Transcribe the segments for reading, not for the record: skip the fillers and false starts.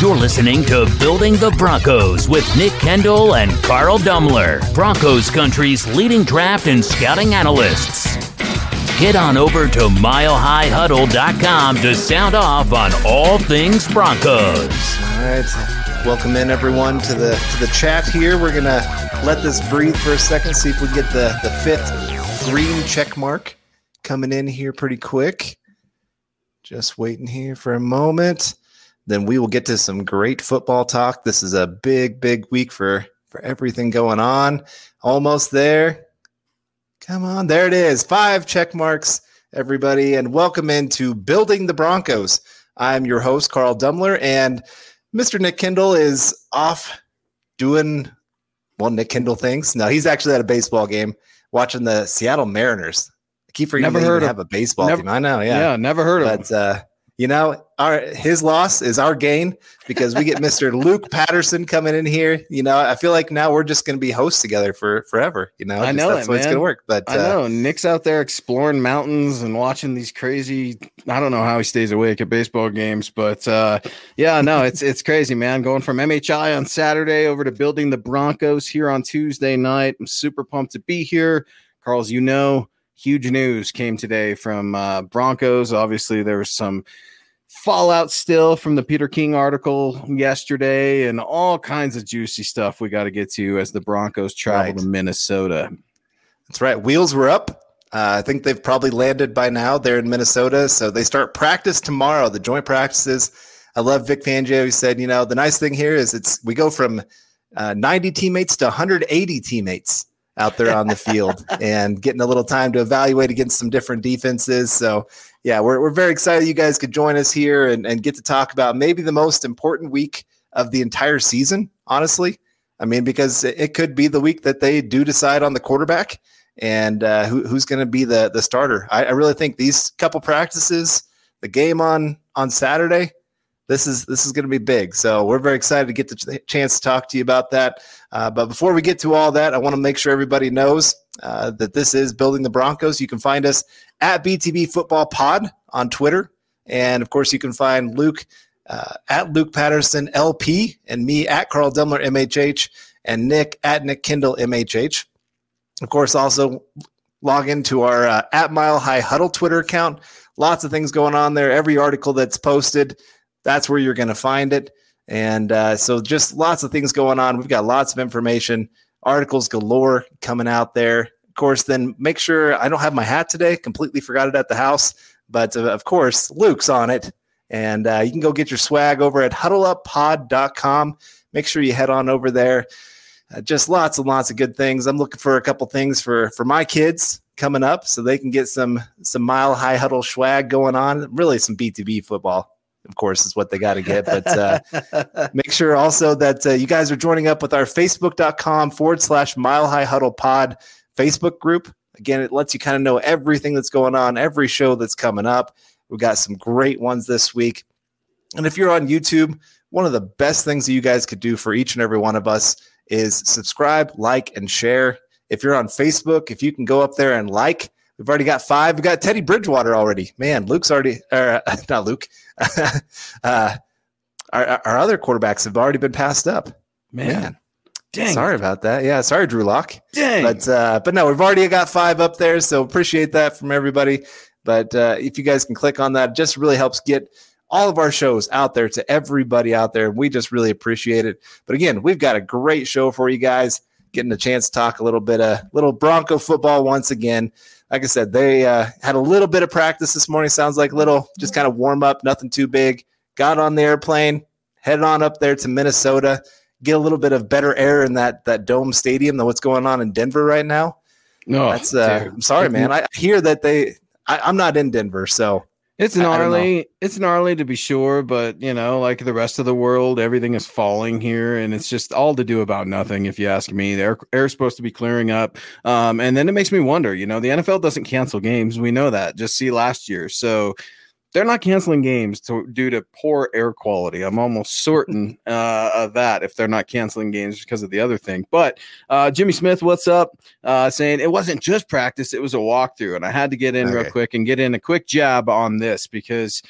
You're listening to Building the Broncos with Nick Kendall and Carl Dumler, Broncos country's leading draft and scouting analysts. Get on over to milehighhuddle.com to sound off on all things Broncos. All right. Welcome in, everyone, to the chat here. We're going to let this breathe for a second, see if we get the fifth green check mark coming in here pretty quick. Just waiting here for a moment. Then we will get to some great football talk. This is a big, big week for everything going on. Almost there. Come on. There it is. 5 check marks, everybody, and welcome into Building the Broncos. I'm your host, Carl Dumler, and Mr. Nick Kendall is off doing, well, Nick Kendall things. No, he's actually at a baseball game watching the Seattle Mariners. I keep forgetting they even have a baseball team. I know, yeah. Yeah, never heard of him. But, you know, his loss is our gain because we get Mr. Luke Patterson coming in here. You know, I feel like now we're just going to be hosts together for forever. You know, I know that's the way it's going to work. But I know Nick's out there exploring mountains and watching these crazy. I don't know how he stays awake at baseball games, but yeah, no, it's crazy, man. Going from MHI on Saturday over to Building the Broncos here on Tuesday night. I'm super pumped to be here, Carl's. You know, huge news came today from Broncos. Obviously, there was some fallout still from the Peter King article yesterday and all kinds of juicy stuff we got to get to as the Broncos travel to Minnesota. That's right. Wheels were up. I think they've probably landed by now. They're in Minnesota, so they start practice tomorrow, the joint practices. I love Vic Fangio. He said, you know, the nice thing here is we go from 90 teammates to 180 teammates out there on the field and getting a little time to evaluate against some different defenses. So yeah, we're very excited you guys could join us here and get to talk about maybe the most important week of the entire season, honestly. I mean, because it could be the week that they do decide on the quarterback and who's going to be the starter. I really think these couple practices, the game on Saturday, this is going to be big. So we're very excited to get the chance to talk to you about that. But before we get to all that, I want to make sure everybody knows that this is Building the Broncos. You can find us at BTB Football Pod on Twitter. And, of course, you can find Luke at Luke Patterson LP and me at Carl Dumler MHH and Nick at Nick Kendall MHH. Of course, also log into our at Mile High Huddle Twitter account. Lots of things going on there. Every article that's posted, that's where you're going to find it. And so just lots of things going on. We've got lots of information, articles galore coming out there. Of course, then make sure I don't have my hat today. Completely forgot it at the house. But, of course, Luke's on it. And you can go get your swag over at huddleuppod.com. Make sure you head on over there. Just lots and lots of good things. I'm looking for a couple things for my kids coming up so they can get some Mile High Huddle swag going on. Really some BTB football, of course, is what they got to get. But make sure also that you guys are joining up with our facebook.com/Mile High Huddle Pod Facebook group. Again, it lets you kind of know everything that's going on, every show that's coming up. We've got some great ones this week. And if you're on YouTube, one of the best things that you guys could do for each and every one of us is subscribe, like, and share. If you're on Facebook, if you can go up there and like. We've already got 5. We've got Teddy Bridgewater already. Man, Luke's already – not Luke. Our other quarterbacks have already been passed up. Man. Dang. Sorry about that. Yeah, sorry, Drew Lock. Dang. But no, we've already got 5 up there, so appreciate that from everybody. But if you guys can click on that, it just really helps get all of our shows out there to everybody out there. We just really appreciate it. But, again, we've got a great show for you guys, getting a chance to talk a little bit of little Bronco football once again. Like I said, they had a little bit of practice this morning. Sounds like little, just kind of warm up, nothing too big. Got on the airplane, headed on up there to Minnesota, get a little bit of better air in that dome stadium than what's going on in Denver right now. No, that's I'm sorry, man. I hear that I'm not in Denver, so it's gnarly. It's gnarly to be sure, but you know, like the rest of the world, everything is falling here, and it's just all to do about nothing. If you ask me, the air's supposed to be clearing up, and then it makes me wonder. You know, the NFL doesn't cancel games. We know that. Just see last year, so they're not canceling games due to poor air quality. I'm almost certain of that if they're not canceling games because of the other thing. But Jimmy Smith, what's up, saying it wasn't just practice. It was a walkthrough. And I had to get in real quick and get in a quick jab on this because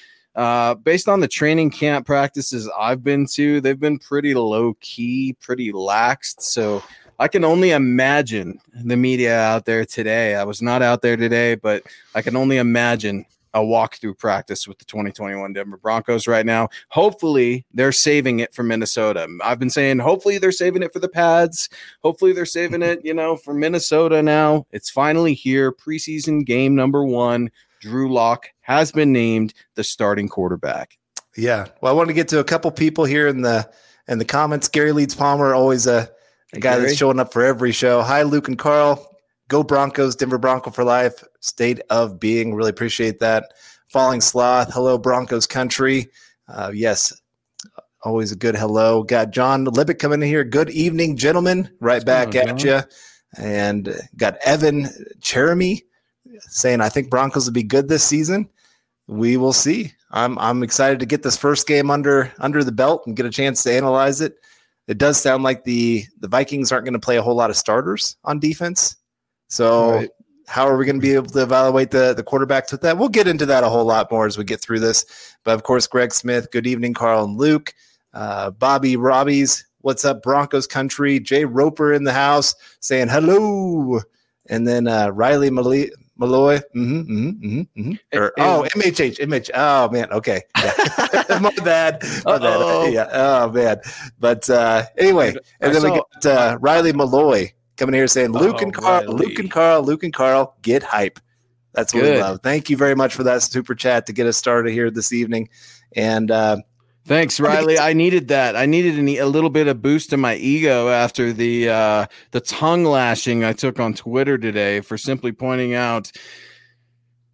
Based on the training camp practices I've been to, they've been pretty low key, pretty laxed. So I can only imagine the media out there today. I was not out there today, but I can only imagine a walkthrough practice with the 2021 Denver Broncos right now. Hopefully they're saving it for Minnesota. I've been saying, hopefully they're saving it for the pads. Hopefully they're saving it, for Minnesota now. It's finally here. Preseason game number one. Drew Lock has been named the starting quarterback. Yeah. Well, I want to get to a couple people here in the comments. Gary Leeds Palmer, always a guy that's showing up for every show. Hi, Luke and Carl. Go Broncos, Denver Bronco for life. State of being. Really appreciate that. Falling Sloth. Hello, Broncos country. Yes. Always a good hello. Got John Libbick coming in here. Good evening, gentlemen. Right back at you. And got Evan Cheremy saying, I think Broncos will be good this season. We will see. I'm excited to get this first game under the belt and get a chance to analyze it. It does sound like the Vikings aren't going to play a whole lot of starters on defense. So How are we going to be able to evaluate the quarterbacks with that? We'll get into that a whole lot more as we get through this. But, of course, Greg Smith, good evening, Carl and Luke. Bobby Robbies, what's up, Broncos country? Jay Roper in the house saying hello. And then Riley Malik. Malloy, MHH. Oh man, okay, yeah. My bad. Yeah. Oh man, but anyway, and then we got Riley Malloy coming here saying, Luke and Carl, get hype. That's what we love. Thank you very much for that super chat to get us started here this evening, and thanks, Riley. I needed that. I needed a little bit of boost to my ego after the tongue lashing I took on Twitter today for simply pointing out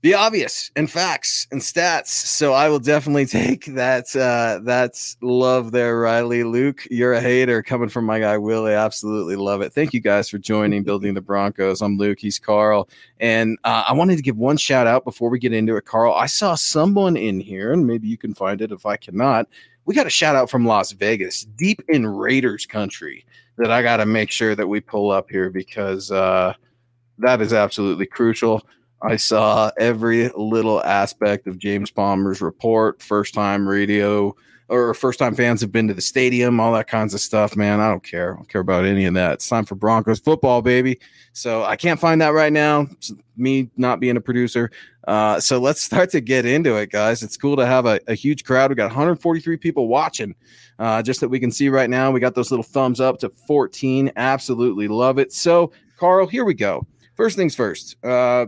the obvious and facts and stats. So I will definitely take that. That's love there, Riley. Luke, you're a hater coming from my guy, Willie. Absolutely love it. Thank you guys for joining Building the Broncos. I'm Luke. He's Carl. And I wanted to give one shout out before we get into it, Carl. I saw someone in here, and maybe you can find it if I cannot. We got a shout out from Las Vegas, deep in Raiders country, that I got to make sure that we pull up here because that is absolutely crucial. I saw every little aspect of James Palmer's report, first-time radio or first-time fans have been to the stadium, all that kinds of stuff, man. I don't care. I don't care about any of that. It's time for Broncos football, baby. So I can't find that right now, it's me not being a producer. So let's start to get into it, guys. It's cool to have a huge crowd. We got 143 people watching just that we can see right now. We got those little thumbs up to 14. Absolutely love it. So, Carl, here we go. First things first,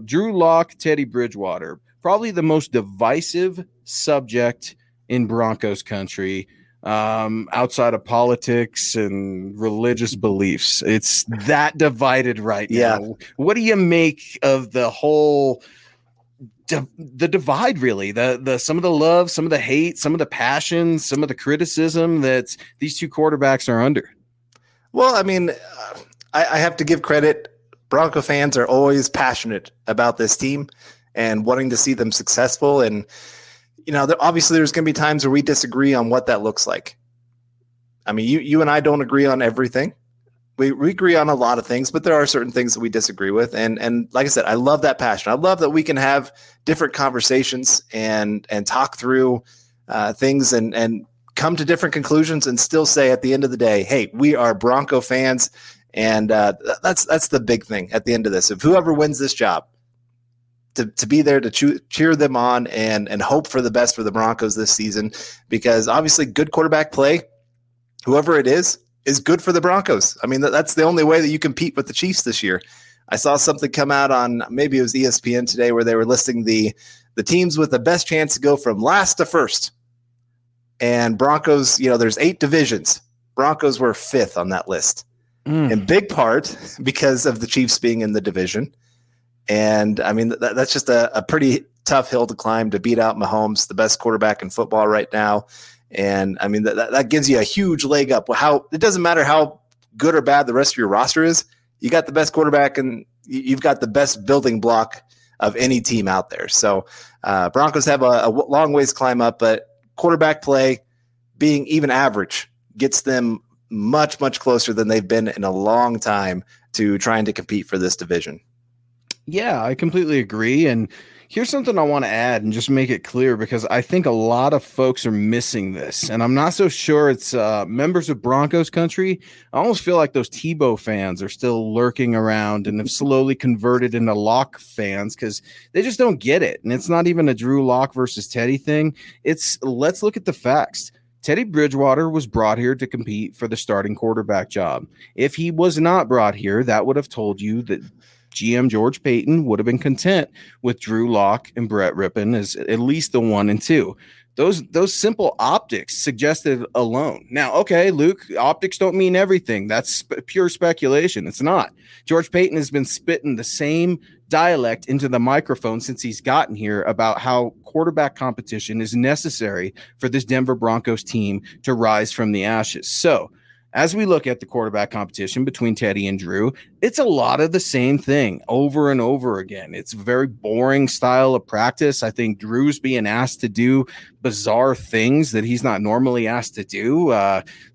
Drew Lock, Teddy Bridgewater, probably the most divisive subject in Broncos country outside of politics and religious beliefs. It's that divided right now. What do you make of the whole the divide, really? The some of the love, some of the hate, some of the passion, some of the criticism that these two quarterbacks are under? Well, I mean, I have to give credit. Bronco fans are always passionate about this team and wanting to see them successful. And, obviously there's going to be times where we disagree on what that looks like. I mean, you and I don't agree on everything. We agree on a lot of things, but there are certain things that we disagree with. And like I said, I love that passion. I love that we can have different conversations and talk through things and come to different conclusions and still say at the end of the day, hey, we are Bronco fans. And that's the big thing at the end of this. If whoever wins this job, to be there to cheer them on and hope for the best for the Broncos this season, because obviously good quarterback play, whoever it is good for the Broncos. I mean, that's the only way that you compete with the Chiefs this year. I saw something come out on, maybe it was ESPN today, where they were listing the teams with the best chance to go from last to first. And Broncos, there's 8 divisions. Broncos were 5th on that list. In big part because of the Chiefs being in the division. And, I mean, that's just a pretty tough hill to climb to beat out Mahomes, the best quarterback in football right now. And, I mean, that gives you a huge leg up. It doesn't matter how good or bad the rest of your roster is. You got the best quarterback, and you've got the best building block of any team out there. So Broncos have a long ways to climb up, but quarterback play being even average gets them much, much closer than they've been in a long time to trying to compete for this division. Yeah, I completely agree. And, Here's something I want to add and just make it clear, because I think a lot of folks are missing this, and I'm not so sure it's members of Broncos country. I almost feel like those Tebow fans are still lurking around and have slowly converted into Lock fans because they just don't get it. And it's not even a Drew Lock versus Teddy thing. It's let's look at the facts. Teddy Bridgewater was brought here to compete for the starting quarterback job. If he was not brought here, that would have told you that GM George Payton would have been content with Drew Lock and Brett Rippon as at least the 1 and 2. Those simple optics suggested alone. Now, okay, Luke, optics don't mean everything. That's pure speculation. It's not. George Payton has been spitting the same dialect into the microphone since he's gotten here about how quarterback competition is necessary for this Denver Broncos team to rise from the ashes. So, as we look at the quarterback competition between Teddy and Drew, it's a lot of the same thing over and over again. It's a very boring style of practice. I think Drew's being asked to do bizarre things that he's not normally asked to do.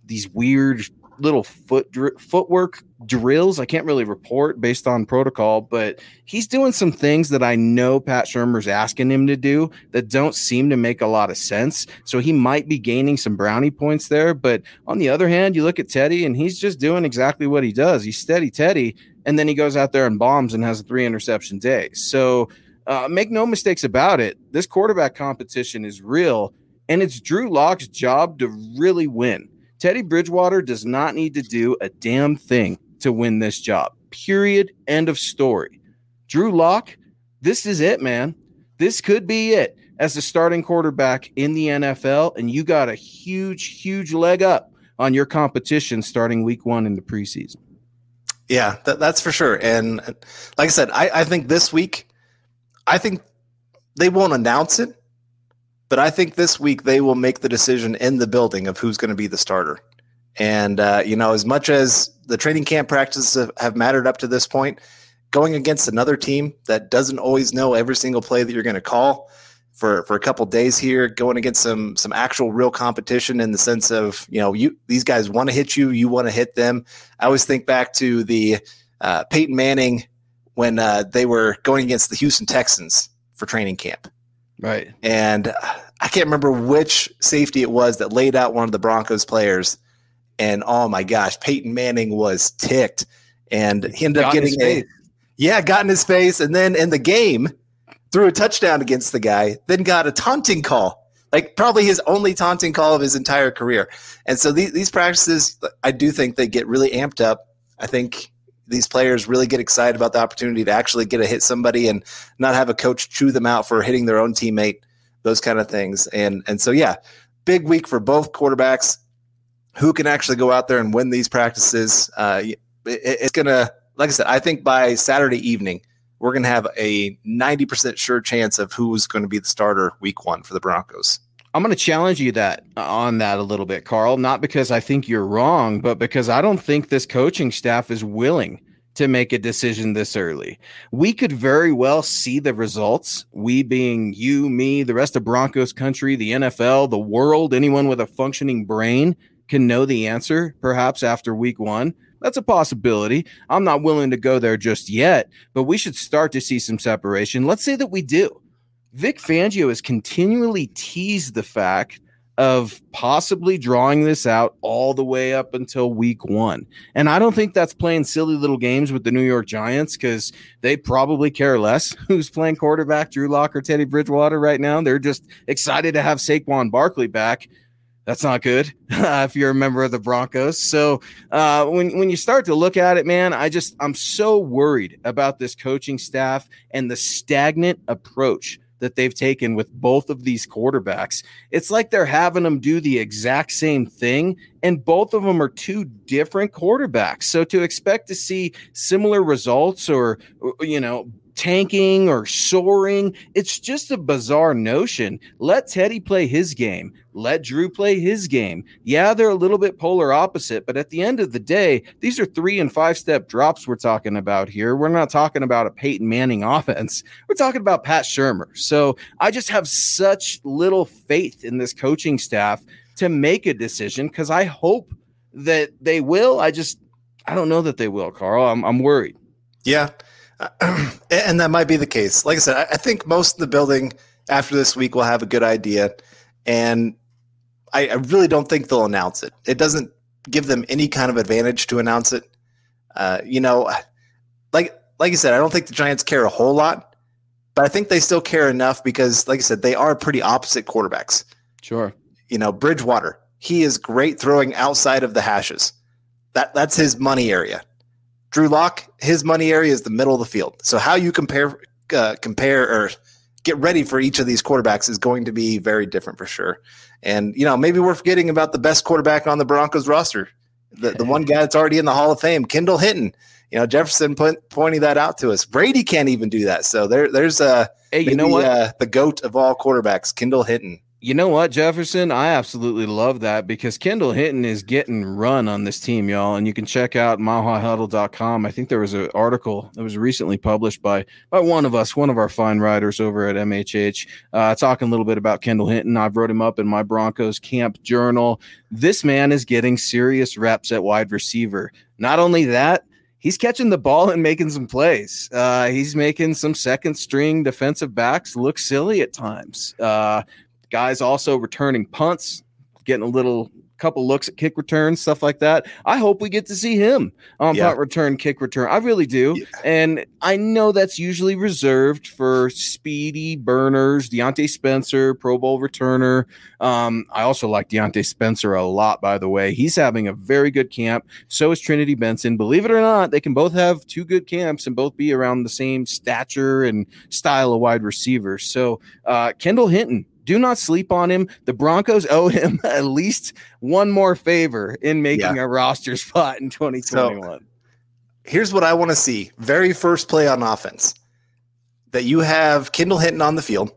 These weird little footwork drills. I can't really report based on protocol, but he's doing some things that I know Pat Shurmur's asking him to do that don't seem to make a lot of sense. So he might be gaining some brownie points there. But on the other hand, you look at Teddy and he's just doing exactly what he does. He's steady Teddy. And then he goes out there and bombs and has a 3 interception day. So make no mistakes about it. This quarterback competition is real, and it's Drew Lock's job to really win. Teddy Bridgewater does not need to do a damn thing to win this job. Period. End of story. Drew Lock, this is it, man. This could be it as the starting quarterback in the NFL, and you got a huge, huge leg up on your competition starting week 1 in the preseason. Yeah, that's for sure. And like I said, I think this week, I think they won't announce it, but I think this week they will make the decision in the building of who's going to be the starter. And, as much as the training camp practices have mattered up to this point, going against another team that doesn't always know every single play that you're going to call for a couple days here, going against some actual real competition in the sense of, these guys want to hit you, you want to hit them. I always think back to the Peyton Manning when they were going against the Houston Texans for training camp. Right. And I can't remember which safety it was that laid out one of the Broncos players. And oh my gosh, Peyton Manning was ticked, and he ended up getting got in his face. And then in the game, threw a touchdown against the guy, then got a taunting call, like probably his only taunting call of his entire career. And so these practices, I do think they get really amped up. I think these players really get excited about the opportunity to actually get to hit somebody and not have a coach chew them out for hitting their own teammate, those kind of things. And so, yeah, big week for both quarterbacks who can actually go out there and win these practices. It's going to, like I said, I think by Saturday evening, we're going to have a 90% sure chance of who's going to be the starter week 1 for the Broncos. I'm going to challenge you on that a little bit, Carl, not because I think you're wrong, but because I don't think this coaching staff is willing to make a decision this early. We could very well see the results, we being you, me, the rest of Broncos country, the NFL, the world, anyone with a functioning brain can know the answer perhaps after week 1. That's a possibility. I'm not willing to go there just yet, but we should start to see some separation. Let's say that we do. Vic Fangio has continually teased the fact of possibly drawing this out all the way up until week 1. And I don't think that's playing silly little games with the New York Giants, because they probably care less who's playing quarterback, Drew Lock or Teddy Bridgewater right now. They're just excited to have Saquon Barkley back. That's not good if you're a member of the Broncos. So when you start to look at it, man, I'm so worried about this coaching staff and the stagnant approach that they've taken with both of these quarterbacks. It's like they're having them do the exact same thing, and both of them are two different quarterbacks. So to expect to see similar results or, tanking or soaring, it's just a bizarre notion. Let Teddy play his game. Let Drew play his game. Yeah, they're a little bit polar opposite, but at the end of the day, these are 3- and 5-step drops we're talking about here. We're not talking about a Peyton Manning offense. We're talking about Pat Shurmur. So I just have such little faith in this coaching staff to make a decision, because I hope that they will. I don't know that they will, Carl. I'm worried. Yeah. And that might be the case. Like I said, I think most of the building after this week will have a good idea, and I really don't think they'll announce it. It doesn't give them any kind of advantage to announce it. Like you said, I don't think the Giants care a whole lot, but I think they still care enough because, like I said, they are pretty opposite quarterbacks. Sure. You know, Bridgewater, he is great throwing outside of the hashes. That's his money area. Drew Lock, his money area is the middle of the field. So how you compare or get ready for each of these quarterbacks is going to be very different for sure. And, you know, maybe we're forgetting about the best quarterback on the Broncos roster, the one guy that's already in the Hall of Fame, Kendall Hinton. You know, Jefferson pointing that out to us. Brady can't even do that. So the GOAT of all quarterbacks, Kendall Hinton. You know what, Jefferson? I absolutely love that because Kendall Hinton is getting run on this team, y'all. And you can check out milehighhuddle.com. I think there was an article that was recently published by one of us, one of our fine writers over at MHH, talking a little bit about Kendall Hinton. I've wrote him up in my Broncos camp journal. This man is getting serious reps at wide receiver. Not only that, he's catching the ball and making some plays. He's making some second-string defensive backs look silly at times. Guys also returning punts, getting a couple looks at kick returns, stuff like that. I hope we get to see him on punt return, kick return. I really do. Yeah. And I know that's usually reserved for speedy burners, Diontae Spencer, Pro Bowl returner. I also like Diontae Spencer a lot, by the way. He's having a very good camp. So is Trinity Benson. Believe it or not, they can both have two good camps and both be around the same stature and style of wide receiver. So Kendall Hinton, do not sleep on him. The Broncos owe him at least one more favor in making a roster spot in 2021. So, here's what I want to see. Very first play on offense, that you have Kendall Hinton on the field.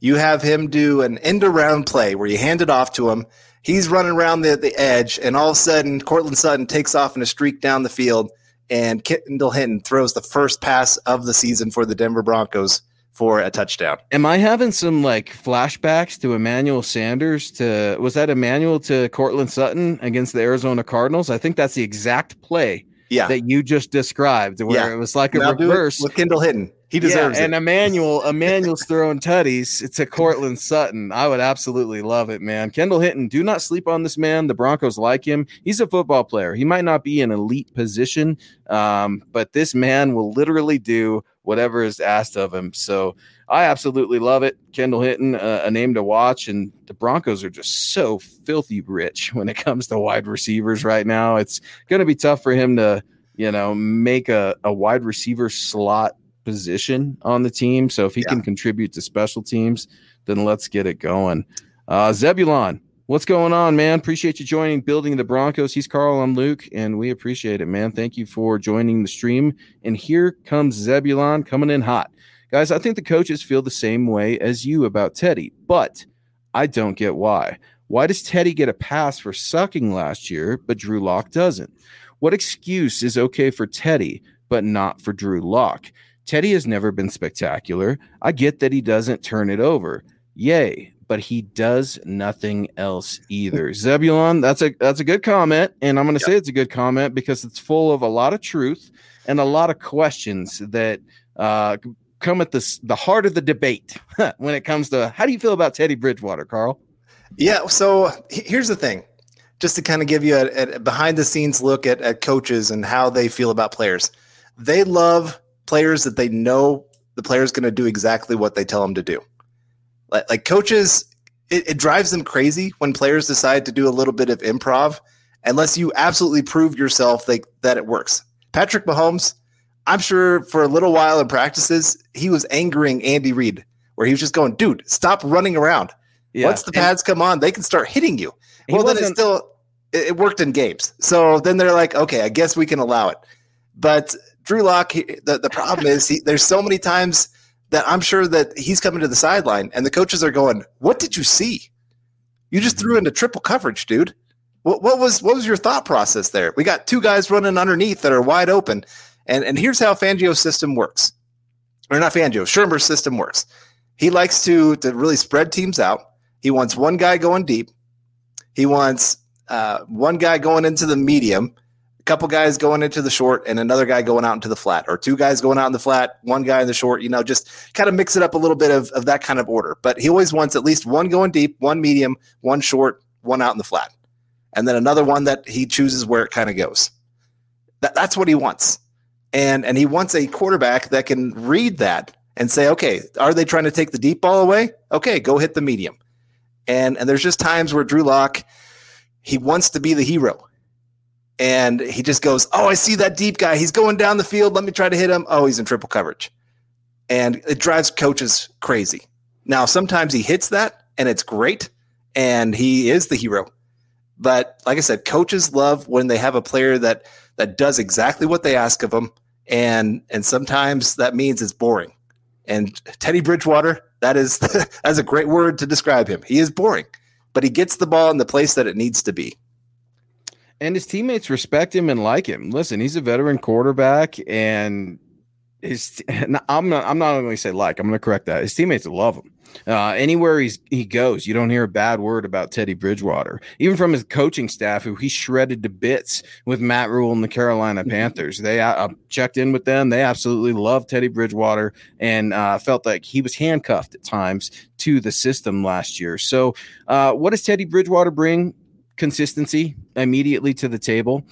You have him do an end-around play where you hand it off to him. He's running around the edge, and all of a sudden, Courtland Sutton takes off in a streak down the field, and Kendall Hinton throws the first pass of the season for the Denver Broncos for a touchdown. Am I having some flashbacks to Emmanuel Sanders? Was that Emmanuel to Courtland Sutton against the Arizona Cardinals? I think that's the exact play that you just described, where it was like a reverse with Kendall Hinton. He deserves it. And Emmanuel's throwing tutties to Courtland Sutton. I would absolutely love it, man. Kendall Hinton, do not sleep on this man. The Broncos like him. He's a football player. He might not be an elite position, but this man will literally do whatever is asked of him. So I absolutely love it. Kendall Hinton, a name to watch. And the Broncos are just so filthy rich when it comes to wide receivers right now. It's going to be tough for him to, make a wide receiver slot position on the team. So if he can contribute to special teams, then let's get it going. Zebulon, what's going on, man? Appreciate you joining Building the Broncos. He's Carl. I'm Luke, and we appreciate it, man. Thank you for joining the stream. And here comes Zebulon coming in hot. Guys, I think the coaches feel the same way as you about Teddy, but I don't get why. Why does Teddy get a pass for sucking last year, but Drew Lock doesn't? What excuse is okay for Teddy, but not for Drew Lock? Teddy has never been spectacular. I get that he doesn't turn it over. Yay. But he does nothing else either. Zebulon, that's a good comment, and I'm going to say it's a good comment because it's full of a lot of truth and a lot of questions that come at the heart of the debate when it comes to how do you feel about Teddy Bridgewater, Carl? Yeah, so here's the thing, just to kind of give you a behind-the-scenes look at coaches and how they feel about players. They love players that they know the player's going to do exactly what they tell them to do. Like coaches, it drives them crazy when players decide to do a little bit of improv unless you absolutely prove yourself that it works. Patrick Mahomes, I'm sure for a little while in practices, he was angering Andy Reid where he was just going, dude, stop running around. Yeah. Once the pads come on, they can start hitting you. Well, then it worked in games. So then they're like, okay, I guess we can allow it. But Drew Lock, the problem is there's so many times – that I'm sure that he's coming to the sideline and the coaches are going, what did you see? You just threw into triple coverage, dude. What was your thought process there? We got two guys running underneath that are wide open. And here's how Fangio's system works. Or not Fangio, Shurmur's system works. He likes to really spread teams out. He wants one guy going deep. He wants one guy going into the medium. a couple guys going into the short and another guy going out into the flat, or two guys going out in the flat, one guy in the short, just kind of mix it up a little bit of that kind of order. But he always wants at least one going deep, one medium, one short, one out in the flat, and then another one that he chooses where it kind of goes. That's what he wants. And he wants a quarterback that can read that and say, okay, are they trying to take the deep ball away? Okay, go hit the medium. And there's just times where Drew Lock, he wants to be the hero. And he just goes, oh, I see that deep guy. He's going down the field. Let me try to hit him. Oh, he's in triple coverage. And it drives coaches crazy. Now, sometimes he hits that, and it's great, and he is the hero. But like I said, coaches love when they have a player that does exactly what they ask of them, and sometimes that means it's boring. And Teddy Bridgewater, that's a great word to describe him. He is boring, but he gets the ball in the place that it needs to be. And his teammates respect him and like him. Listen, he's a veteran quarterback, and I'm going to correct that. His teammates love him. Anywhere he goes, you don't hear a bad word about Teddy Bridgewater, even from his coaching staff, who he shredded to bits with Matt Rule and the Carolina Panthers. They checked in with them. They absolutely loved Teddy Bridgewater and felt like he was handcuffed at times to the system last year. So what does Teddy Bridgewater bring? Consistency immediately to the table.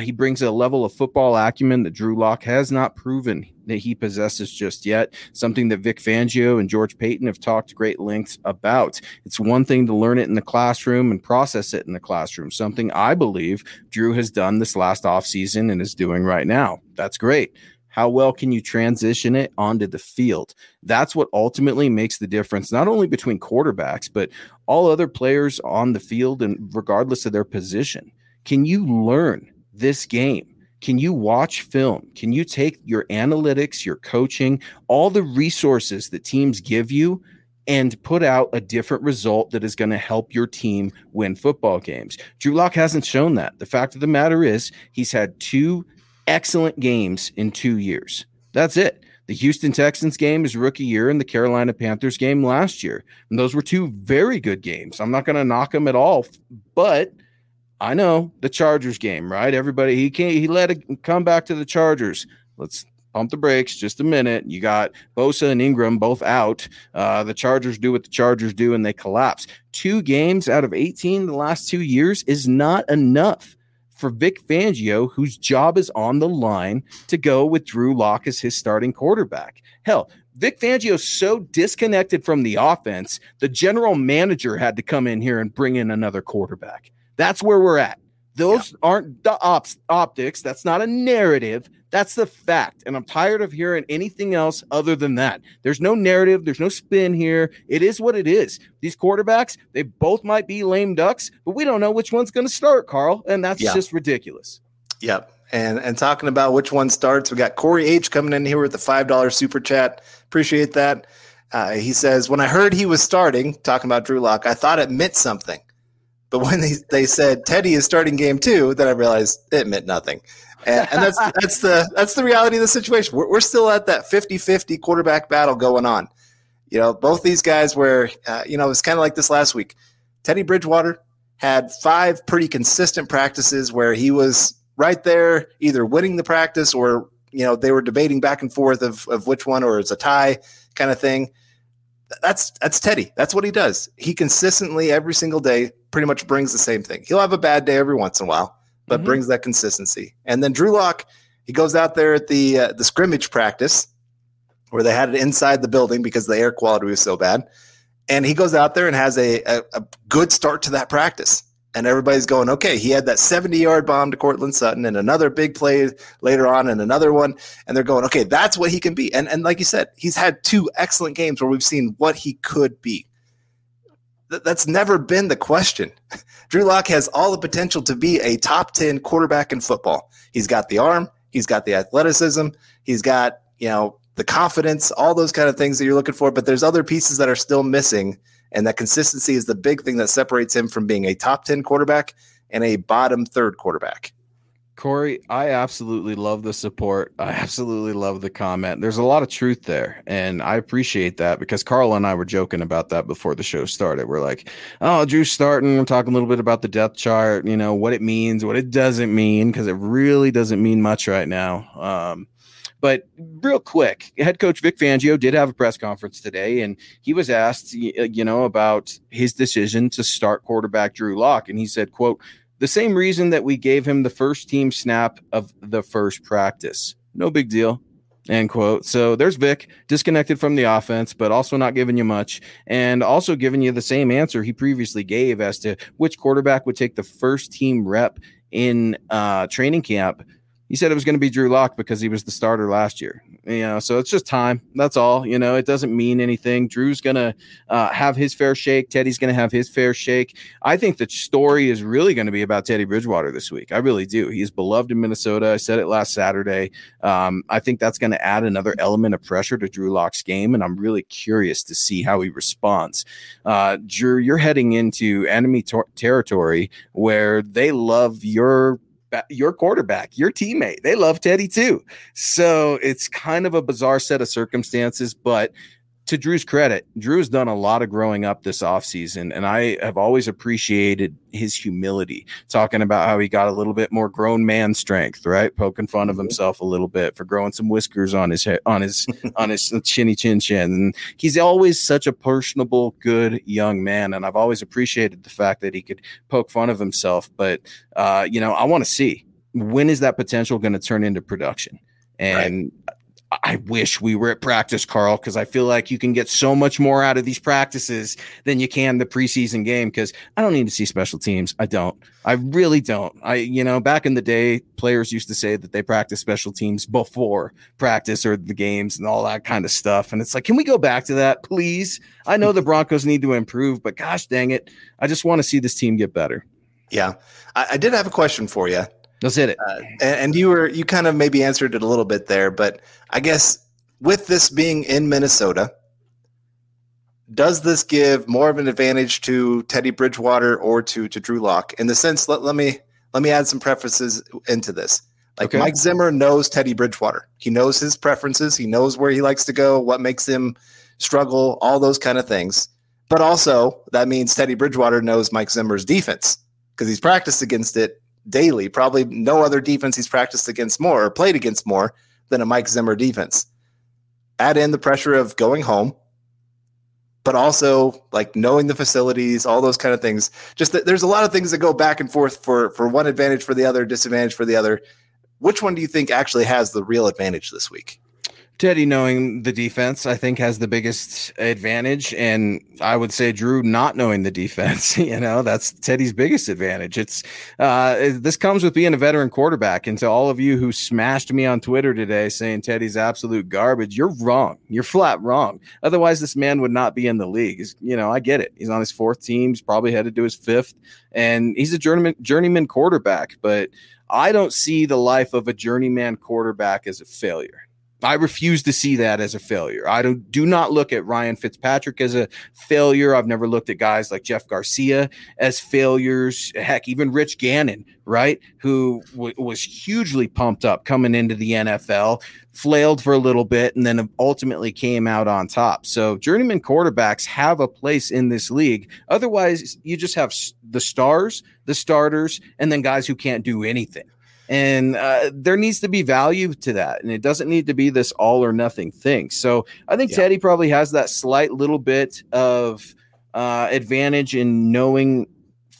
He brings a level of football acumen that Drew Lock has not proven that he possesses just yet, something that Vic Fangio and George Payton have talked great lengths about. It's one thing to learn it in the classroom and process it in the classroom, something I believe Drew has done this last offseason and is doing right now. That's great. How well can you transition it onto the field? That's what ultimately makes the difference, not only between quarterbacks, but all other players on the field and regardless of their position. Can you learn this game? Can you watch film? Can you take your analytics, your coaching, all the resources that teams give you, and put out a different result that is going to help your team win football games? Drew Lock hasn't shown that. The fact of the matter is he's had two excellent games in 2 years. That's it. The Houston Texans game is rookie year and the Carolina Panthers game last year. And those were two very good games. I'm not going to knock them at all, but I know the Chargers game, right? Everybody, he let it come back to the Chargers. Let's pump the brakes just a minute. You got Bosa and Ingram both out. The Chargers do what the Chargers do and they collapse. 2 games out of 18 the last 2 years is not enough for Vic Fangio, whose job is on the line, to go with Drew Lock as his starting quarterback. Hell, Vic Fangio's so disconnected from the offense, the general manager had to come in here and bring in another quarterback. That's where we're at. Those aren't the optics. That's not a narrative. That's the fact. And I'm tired of hearing anything else other than that. There's no narrative. There's no spin here. It is what it is. These quarterbacks, they both might be lame ducks, but we don't know which one's going to start, Carl. And that's just ridiculous. Yep. And talking about which one starts, we got Corey H coming in here with the $5 super chat. Appreciate that. He says, when I heard he was starting, talking about Drew Lock, I thought it meant something. But when they said Teddy is starting game 2, then I realized it meant nothing. And that's the reality of the situation. We're still at that 50-50 quarterback battle going on. Both these guys were, it's kind of like this last week. Teddy Bridgewater had 5 pretty consistent practices where he was right there, either winning the practice or, they were debating back and forth of which one, or it's a tie kind of thing. That's Teddy. That's what he does. He consistently every single day pretty much brings the same thing. He'll have a bad day every once in a while, but brings that consistency. And then Drew Lock, he goes out there at the scrimmage practice where they had it inside the building because the air quality was so bad. And he goes out there and has a good start to that practice. And everybody's going, okay, he had that 70-yard bomb to Courtland Sutton and another big play later on and another one. And they're going, okay, that's what he can be. And like you said, he's had 2 excellent games where we've seen what he could be. That's never been the question. Drew Lock has all the potential to be a top 10 quarterback in football. He's got the arm. He's got the athleticism. He's got, the confidence, all those kind of things that you're looking for. But there's other pieces that are still missing. And that consistency is the big thing that separates him from being a top 10 quarterback and a bottom 3rd quarterback. Corey, I absolutely love the support. I absolutely love the comment. There's a lot of truth there, and I appreciate that because Carl and I were joking about that before the show started. We're like, oh, Drew's starting. We're talking a little bit about the depth chart, you know, what it means, what it doesn't mean, because it really doesn't mean much right now. But real quick, head coach Vic Fangio did have a press conference today, and he was asked, you know, about his decision to start quarterback Drew Lock, and he said, quote, "The same reason that we gave him the first team snap of the first practice. No big deal," end quote. So there's Vic, disconnected from the offense, but also not giving you much, and also giving you the same answer he previously gave as to which quarterback would take the first team rep in training camp. He said it was going to be Drew Lock because he was the starter last year. You know, so it's just time. That's all. You know, it doesn't mean anything. Drew's going to have his fair shake. Teddy's going to have his fair shake. I think the story is really going to be about Teddy Bridgewater this week. I really do. He's beloved in Minnesota. I said it last Saturday. I think that's going to add another element of pressure to Drew Lock's game, and I'm really curious to see how he responds. Drew, you're heading into enemy territory where they love your quarterback, your teammate. They love Teddy too. So it's kind of a bizarre set of circumstances, but to Drew's credit, Drew's done a lot of growing up this offseason, and I have always appreciated his humility, talking about how he got a little bit more grown man strength, right? Poking fun of himself a little bit for growing some whiskers on his head, on his chinny chin. And he's always such a personable, good young man, and I've always appreciated the fact that he could poke fun of himself. But you know, I want to see, when is that potential going to turn into production? And right. I wish we were at practice, Carl, because I feel like you can get so much more out of these practices than you can the preseason game, because I don't need to see special teams. I don't. I really don't. You know, back in the day, players used to say that they practice special teams before practice or the games and all that kind of stuff. And it's like, can we go back to that, please? I know the Broncos need to improve, but gosh dang it, I just want to see this team get better. Yeah. I did have a question for you. Let's hit it. And you kind of maybe answered it a little bit there, but I guess with this being in Minnesota, does this give more of an advantage to Teddy Bridgewater or to Drew Lock? In the sense, let me add some prefaces into this. Like, okay. Mike Zimmer knows Teddy Bridgewater. He knows his preferences. He knows where he likes to go, what makes him struggle, all those kind of things. But also that means Teddy Bridgewater knows Mike Zimmer's defense because he's practiced against it daily. Probably no other defense he's practiced against more or played against more than a Mike Zimmer defense. Add in the pressure of going home, but also like knowing the facilities, all those kind of things. Just that there's a lot of things that go back and forth for one advantage for the other, disadvantage for the other. Which one do you think actually has the real advantage this week? Teddy knowing the defense, I think, has the biggest advantage. And I would say Drew not knowing the defense, you know, that's Teddy's biggest advantage. It's this comes with being a veteran quarterback. And to all of you who smashed me on Twitter today saying Teddy's absolute garbage, you're wrong. You're flat wrong. Otherwise, this man would not be in the league. He's, you know, I get it. He's on his fourth team. He's probably headed to his fifth. And he's a journeyman quarterback. But I don't see the life of a journeyman quarterback as a failure. I refuse to see that as a failure. I do not look at Ryan Fitzpatrick as a failure. I've never looked at guys like Jeff Garcia as failures. Heck, even Rich Gannon, right, who was hugely pumped up coming into the NFL, flailed for a little bit, and then ultimately came out on top. So journeyman quarterbacks have a place in this league. Otherwise, you just have the stars, the starters, and then guys who can't do anything. And there needs to be value to that. And it doesn't need to be this all or nothing thing. So I think Teddy probably has that slight little bit of advantage in knowing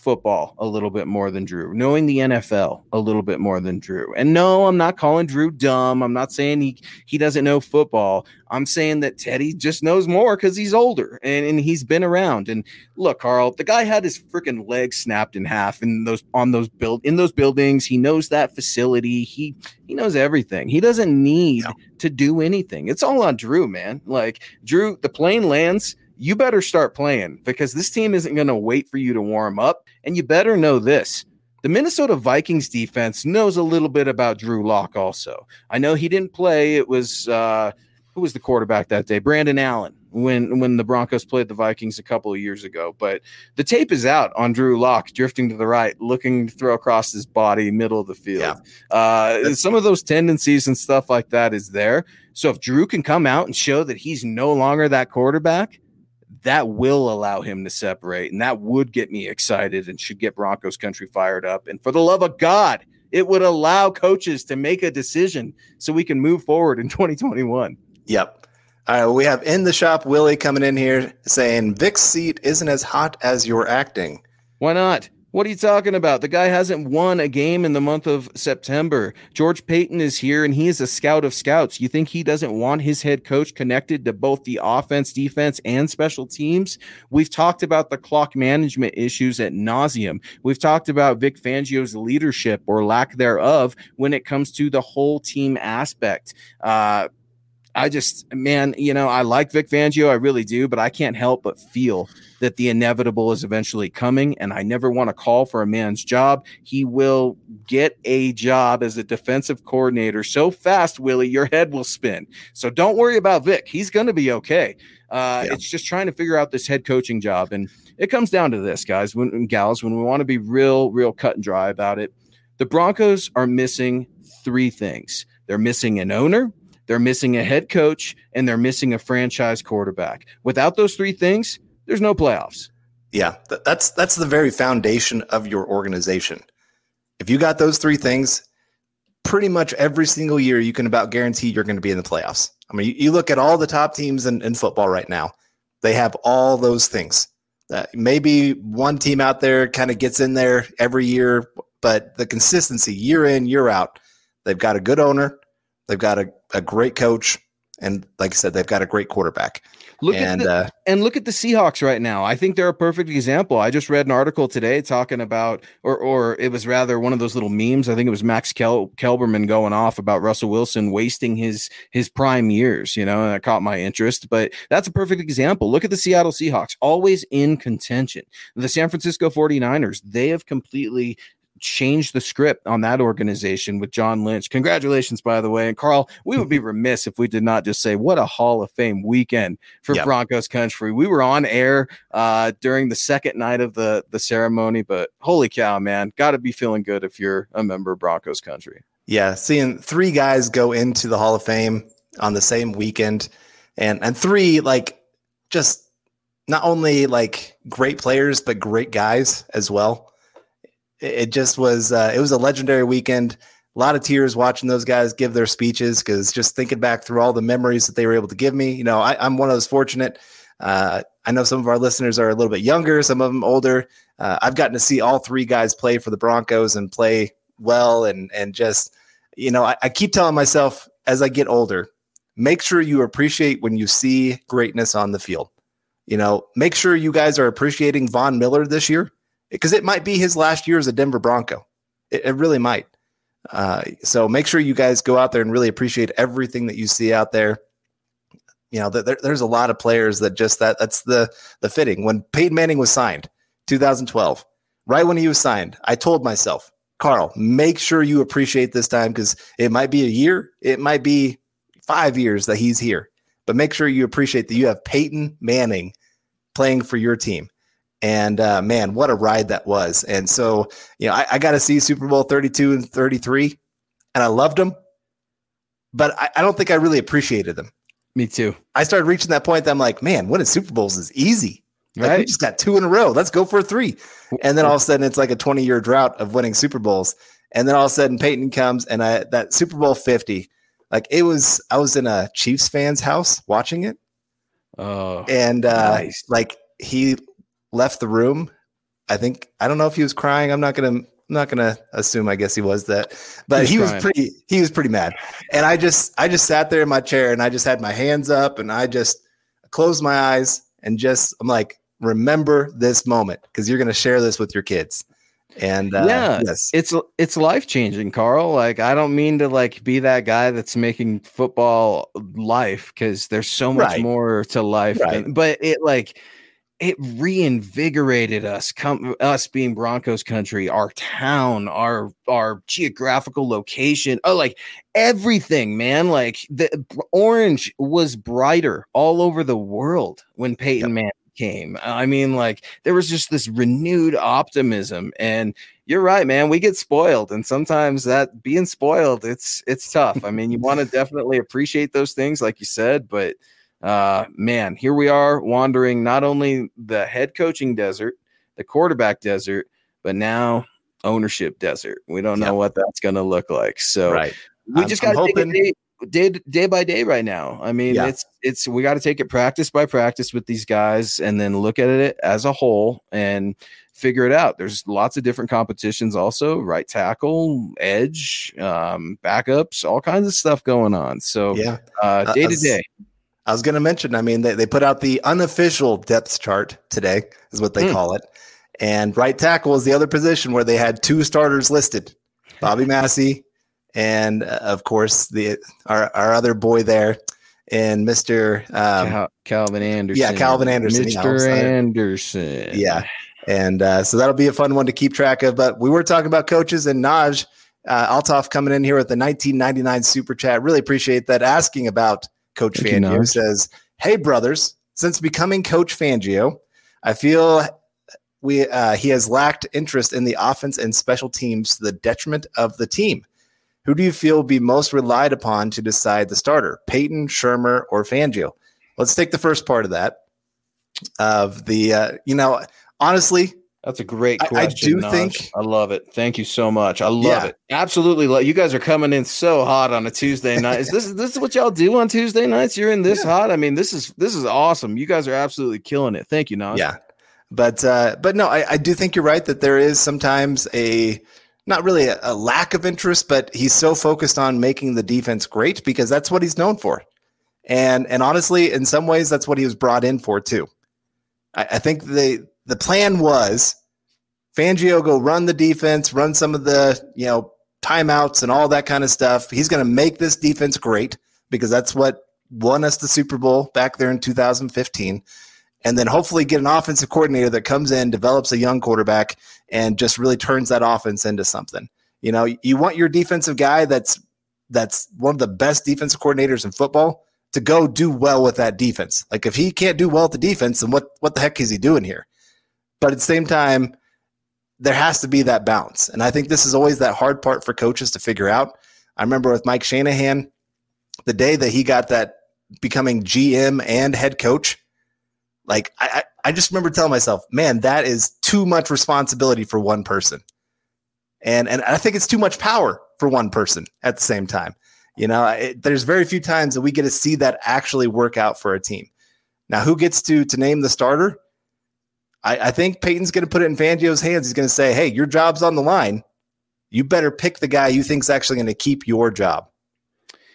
football a little bit more than Drew, knowing the NFL a little bit more than Drew. And no, I'm not calling Drew dumb. I'm not saying he doesn't know football. I'm saying that Teddy just knows more because he's older and he's been around. And look, Carl, the guy had his freaking leg snapped in half in those buildings. He knows that facility. He knows everything. He doesn't need to do anything. It's all on Drew, man. Like, Drew, the plane lands. You better start playing because this team isn't going to wait for you to warm up. And you better know this. The Minnesota Vikings defense knows a little bit about Drew Lock also. I know he didn't play. It was who was the quarterback that day? Brandon Allen. when the Broncos played the Vikings a couple of years ago. But the tape is out on Drew Lock drifting to the right, looking to throw across his body, middle of the field. Yeah. Some of those tendencies and stuff like that is there. So if Drew can come out and show that he's no longer that quarterback, that will allow him to separate, and that would get me excited and should get Broncos country fired up. And for the love of God, it would allow coaches to make a decision so we can move forward in 2021. Yep. All right, we have in the shop Willie coming in here saying Vic's seat isn't as hot as your acting. Why not? What are you talking about? The guy hasn't won a game in the month of September. George Payton is here, and he is a scout of scouts. You think he doesn't want his head coach connected to both the offense, defense, and special teams? We've talked about the clock management issues ad nauseum. We've talked about Vic Fangio's leadership or lack thereof when it comes to the whole team aspect. I like Vic Fangio. I really do, but I can't help but feel that the inevitable is eventually coming, and I never want to call for a man's job. He will get a job as a defensive coordinator so fast, Willie, your head will spin. So don't worry about Vic. He's going to be okay. It's just trying to figure out this head coaching job, and it comes down to this, guys and gals, when we want to be real, real cut and dry about it. The Broncos are missing three things. They're missing an owner, they're missing a head coach, and they're missing a franchise quarterback. Without those three things, there's no playoffs. Yeah, that's the very foundation of your organization. If you got those three things, pretty much every single year you can about guarantee you're going to be in the playoffs. I mean, you look at all the top teams in football right now. They have all those things. Maybe one team out there kind of gets in there every year, but the consistency year in, year out, they've got a good owner. They've got a great coach, and like I said, they've got a great quarterback. Look at the Seahawks right now. I think they're a perfect example. I just read an article today talking about, or it was rather one of those little memes. I think it was Max Kelberman going off about Russell Wilson wasting his prime years, and that caught my interest. But that's a perfect example. Look at the Seattle Seahawks, always in contention. The San Francisco 49ers, they have completely change the script on that organization with John Lynch. Congratulations, by the way. And Carl, we would be remiss if we did not just say what a Hall of Fame weekend for Broncos country. We were on air during the second night of the ceremony, but holy cow, man, got to be feeling good if you're a member of Broncos country. Yeah, seeing three guys go into the Hall of Fame on the same weekend, and three like just not only like great players but great guys as well. It just was it was a legendary weekend. A lot of tears watching those guys give their speeches, because just thinking back through all the memories that they were able to give me, I'm one of those fortunate. I know some of our listeners are a little bit younger, some of them older. I've gotten to see all three guys play for the Broncos and play well. And just, I keep telling myself as I get older, make sure you appreciate when you see greatness on the field. Make sure you guys are appreciating Von Miller this year, because it might be his last year as a Denver Bronco. It really might. So make sure you guys go out there and really appreciate everything that you see out there. There's a lot of players that just that's the fitting. When Peyton Manning was signed, 2012, right when he was signed, I told myself, Carl, make sure you appreciate this time, because it might be a year, it might be 5 years that he's here, but make sure you appreciate that you have Peyton Manning playing for your team. And man, what a ride that was. And so, I got to see Super Bowl 32 and 33, and I loved them, but I don't think I really appreciated them. Me too. I started reaching that point that I'm like, man, winning Super Bowls is easy. Like, right? We just got two in a row. Let's go for a three. And then all of a sudden, it's like a 20-year drought of winning Super Bowls. And then all of a sudden, Peyton comes, and that Super Bowl 50, I was in a Chiefs fan's house watching it. Oh, and nice. He left the room. I don't know if he was crying. I'm not gonna assume. I guess he was that, but he was pretty mad. And I just sat there in my chair, and I just had my hands up, and I just closed my eyes, and I'm like, remember this moment, because you're gonna share this with your kids. And it's life-changing, Carl. I don't mean to be that guy that's making football life, because there's so much more to life, right. But it it reinvigorated us, us being Broncos country, our town, our geographical location. Oh, like everything, man. Like the orange was brighter all over the world when Peyton Manning came. I mean, like there was just this renewed optimism. And you're right, man. We get spoiled. And sometimes that being spoiled, it's tough. I mean, you want to definitely appreciate those things, like you said, but man, here we are wandering not only the head coaching desert, the quarterback desert, but now ownership desert. We don't know what that's going to look like. So we just got to take it day by day right now. I mean, it's we got to take it practice by practice with these guys and then look at it as a whole and figure it out. There's lots of different competitions also, right tackle, edge, backups, all kinds of stuff going on. So day to day. I was going to mention, I mean, they put out the unofficial depth chart today is what they call it. And right tackle is the other position where they had two starters listed, Bobby Massey. And of course our other boy there and Mr. Calvin Anderson. Yeah. Calvin Anderson. Mr. Anderson. Yeah. And so that'll be a fun one to keep track of, but we were talking about coaches and Naj Althoff coming in here with the 1999 super chat. Really appreciate that. Asking about Coach Fangio says, "Hey brothers, since becoming Coach Fangio, I feel he has lacked interest in the offense and special teams to the detriment of the team. Who do you feel will be most relied upon to decide the starter, Peyton, Shurmur, or Fangio?" Let's take the first part of that. Of the, you know, honestly, that's a great question. I do think I love it. Thank you so much. I love it. Absolutely love. You guys are coming in so hot on a Tuesday night. Is this is what y'all do on Tuesday nights? You're in this hot. I mean, this is awesome. You guys are absolutely killing it. Thank you, Naj. Yeah, but no, I do think you're right that there is sometimes not really a lack of interest, but he's so focused on making the defense great because that's what he's known for, and honestly, in some ways, that's what he was brought in for too. I think the plan was Fangio go run the defense, run some of the, you know, timeouts and all that kind of stuff. He's going to make this defense great because that's what won us the Super Bowl back there in 2015. And then hopefully get an offensive coordinator that comes in, develops a young quarterback, and just really turns that offense into something. You know, you want your defensive guy that's one of the best defensive coordinators in football to go do well with that defense. Like if he can't do well at the defense, then what the heck is he doing here? But at the same time, there has to be that balance. And I think this is always that hard part for coaches to figure out. I remember with Mike Shanahan, the day that he got that becoming GM and head coach, like I just remember telling myself, man, that is too much responsibility for one person. And I think it's too much power for one person at the same time. You know, there's very few times that we get to see that actually work out for a team. Now, who gets to name the starter? I think Peyton's going to put it in Fangio's hands. He's going to say, hey, your job's on the line. You better pick the guy you think's actually going to keep your job.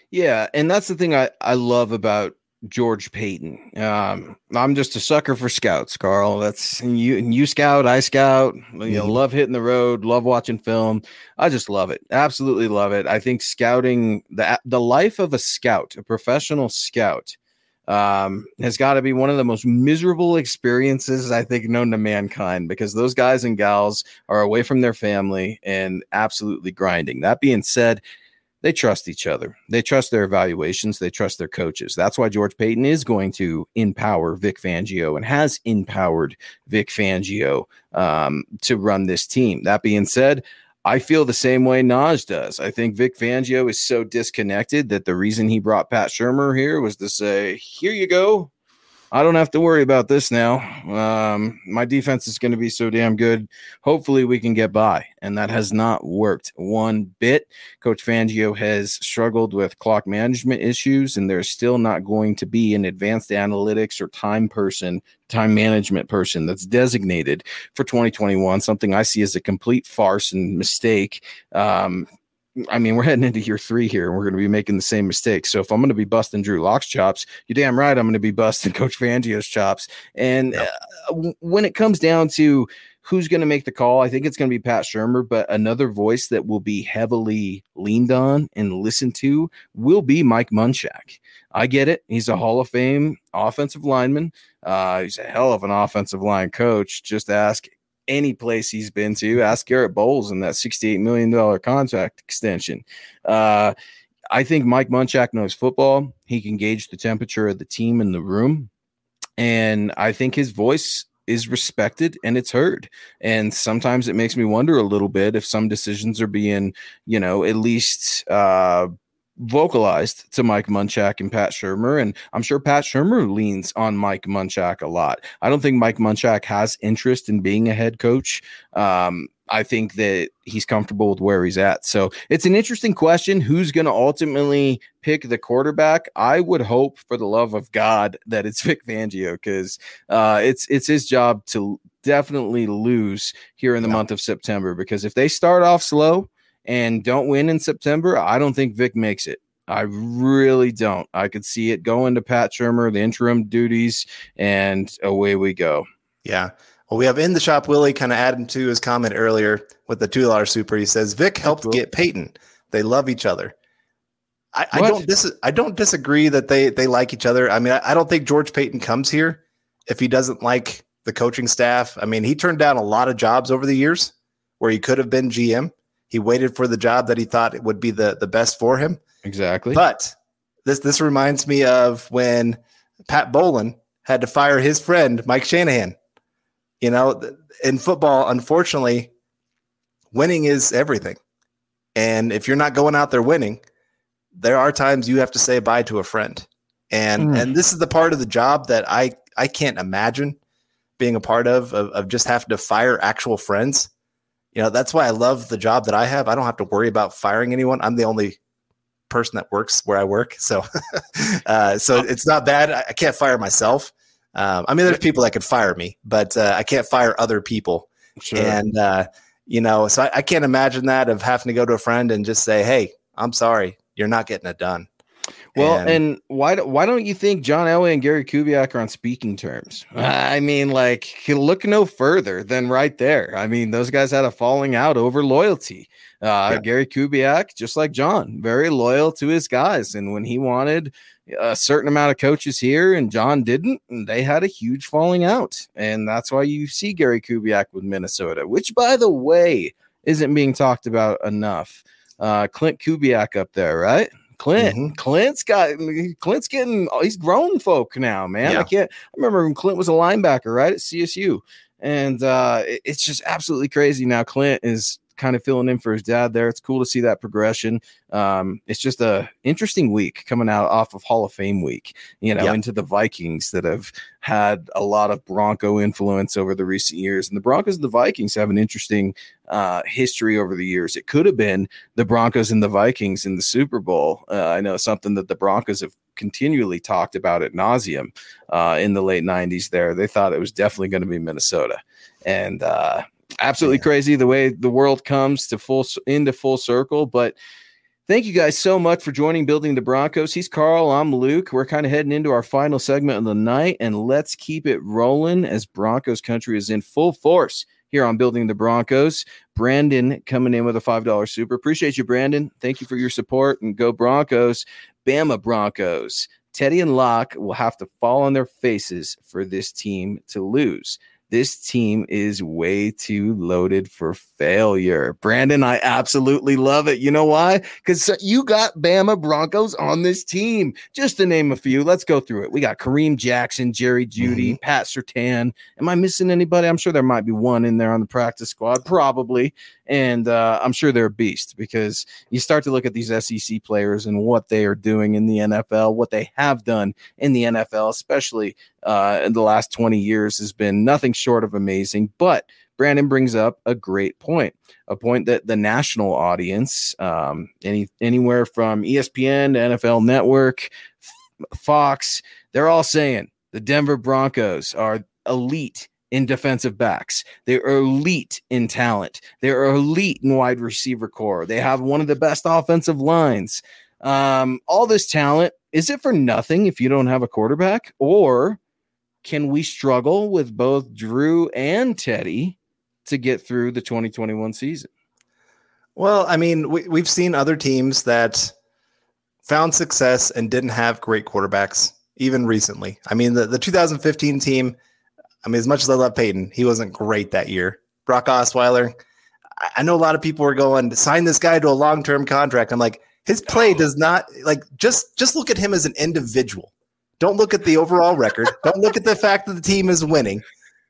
Yeah, and that's the thing I love about George Payton. I'm just a sucker for scouts, Carl. That's you scout, I scout. You know, love hitting the road, love watching film. I just love it. Absolutely love it. I think scouting, the life of a scout, a professional scout, has got to be one of the most miserable experiences I think known to mankind, because those guys and gals are away from their family and absolutely grinding. That being said, they trust each other. They trust their evaluations. They trust their coaches. That's why George Payton is going to empower Vic Fangio and has empowered Vic Fangio to run this team. That being said, I feel the same way Naj does. I think Vic Fangio is so disconnected that the reason he brought Pat Shurmur here was to say, here you go. I don't have to worry about this now. My defense is going to be so damn good. Hopefully we can get by. And that has not worked one bit. Coach Fangio has struggled with clock management issues, and there's still not going to be an advanced analytics or time management person that's designated for 2021, something I see as a complete farce and mistake. I mean, we're heading into year three here, and we're going to be making the same mistakes. So if I'm going to be busting Drew Lock's chops, you're damn right I'm going to be busting Coach Fangio's chops. And when it comes down to Who's going to make the call? I think it's going to be Pat Shurmur, but another voice that will be heavily leaned on and listened to will be Mike Munchak. I get it. He's a Hall of Fame offensive lineman. He's a hell of an offensive line coach. Just ask any place he's been to. Ask Garrett Bowles in that $68 million contract extension. I think Mike Munchak knows football. He can gauge the temperature of the team in the room. And I think his voice is respected and it's heard. And sometimes it makes me wonder a little bit if some decisions are being, you know, at least vocalized to Mike Munchak and Pat Shurmur. And I'm sure Pat Shurmur leans on Mike Munchak a lot. I don't think Mike Munchak has interest in being a head coach. I think that he's comfortable with where he's at. So it's an interesting question. Who's going to ultimately pick the quarterback? I would hope for the love of God that it's Vic Fangio, because it's his job to definitely lose here in the month of September, because if they start off slow and don't win in September, I don't think Vic makes it. I really don't. I could see it going to Pat Shurmur, the interim duties, and away we go. Yeah. Well, we have In the Shop Willie kind of adding to his comment earlier with the $2 super. He says Vic helped get Peyton. They love each other. I don't disagree that they like each other. I mean, I don't think George Payton comes here if he doesn't like the coaching staff. I mean, he turned down a lot of jobs over the years where he could have been GM. He waited for the job that he thought it would be the best for him. Exactly. But this reminds me of when Pat Bowlen had to fire his friend Mike Shanahan. You know, in football, unfortunately, winning is everything. And if you're not going out there winning, there are times you have to say bye to a friend. And this is the part of the job that I can't imagine being a part of just having to fire actual friends. You know, that's why I love the job that I have. I don't have to worry about firing anyone. I'm the only person that works where I work. So, so it's not bad. I can't fire myself. I mean, there's people that could fire me, but I can't fire other people. Sure. And, you know, so I can't imagine that of having to go to a friend and just say, hey, I'm sorry, you're not getting it done. Well, and why don't you think John Elway and Gary Kubiak are on speaking terms? I mean, like, you look no further than right there. I mean, those guys had a falling out over loyalty. Gary Kubiak, just like John, very loyal to his guys. And when he wanted a certain amount of coaches here and John didn't, and they had a huge falling out. And that's why you see Gary Kubiak with Minnesota, which, by the way, isn't being talked about enough. Clint Kubiak up there, right? Clint's grown folk now, man. Yeah. I remember when Clint was a linebacker, right, at CSU. And it's just absolutely crazy. Now Clint is kind of filling in for his dad there. It's cool to see that progression. It's just a interesting week coming out off of Hall of Fame week, you know, into the Vikings that have had a lot of Bronco influence over the recent years. And the Broncos and the Vikings have an interesting history over the years. It could have been the Broncos and the Vikings in the Super Bowl. I know something that the Broncos have continually talked about ad nauseum in the late 90s there. They thought it was definitely going to be Minnesota. And, absolutely crazy the way the world comes to full circle. But thank you guys so much for joining Building the Broncos. He's Carl. I'm Luke. We're kind of heading into our final segment of the night, and let's keep it rolling as Broncos country is in full force here on Building the Broncos. Brandon coming in with a $5 super. Appreciate you, Brandon. Thank you for your support, and go Broncos. Bama Broncos. Teddy and Locke will have to fall on their faces for this team to lose. This team is way too loaded for failure. Brandon, I absolutely love it. You know why? Because you got Bama Broncos on this team. Just to name a few, let's go through it. We got Kareem Jackson, Jerry Jeudy, Pat Surtain. Am I missing anybody? I'm sure there might be one in there on the practice squad, probably. And I'm sure they're a beast, because you start to look at these SEC players and what they are doing in the NFL, what they have done in the NFL, especially in the last 20 years, has been nothing short of amazing. But Brandon brings up a great point, a point that the national audience, anywhere from ESPN to NFL Network, Fox, they're all saying the Denver Broncos are elite in defensive backs. They are elite in talent. They are elite in wide receiver core. They have one of the best offensive lines. All this talent, is it for nothing if you don't have a quarterback? Or can we struggle with both Drew and Teddy to get through the 2021 season? Well, I mean, we've seen other teams that found success and didn't have great quarterbacks, even recently. I mean, the 2015 team, I mean, as much as I love Peyton, he wasn't great that year. Brock Osweiler, I know a lot of people are going to sign this guy to a long-term contract. I'm like, his play does not, like, just look at him as an individual. Don't look at the overall record. Don't look at the fact that the team is winning.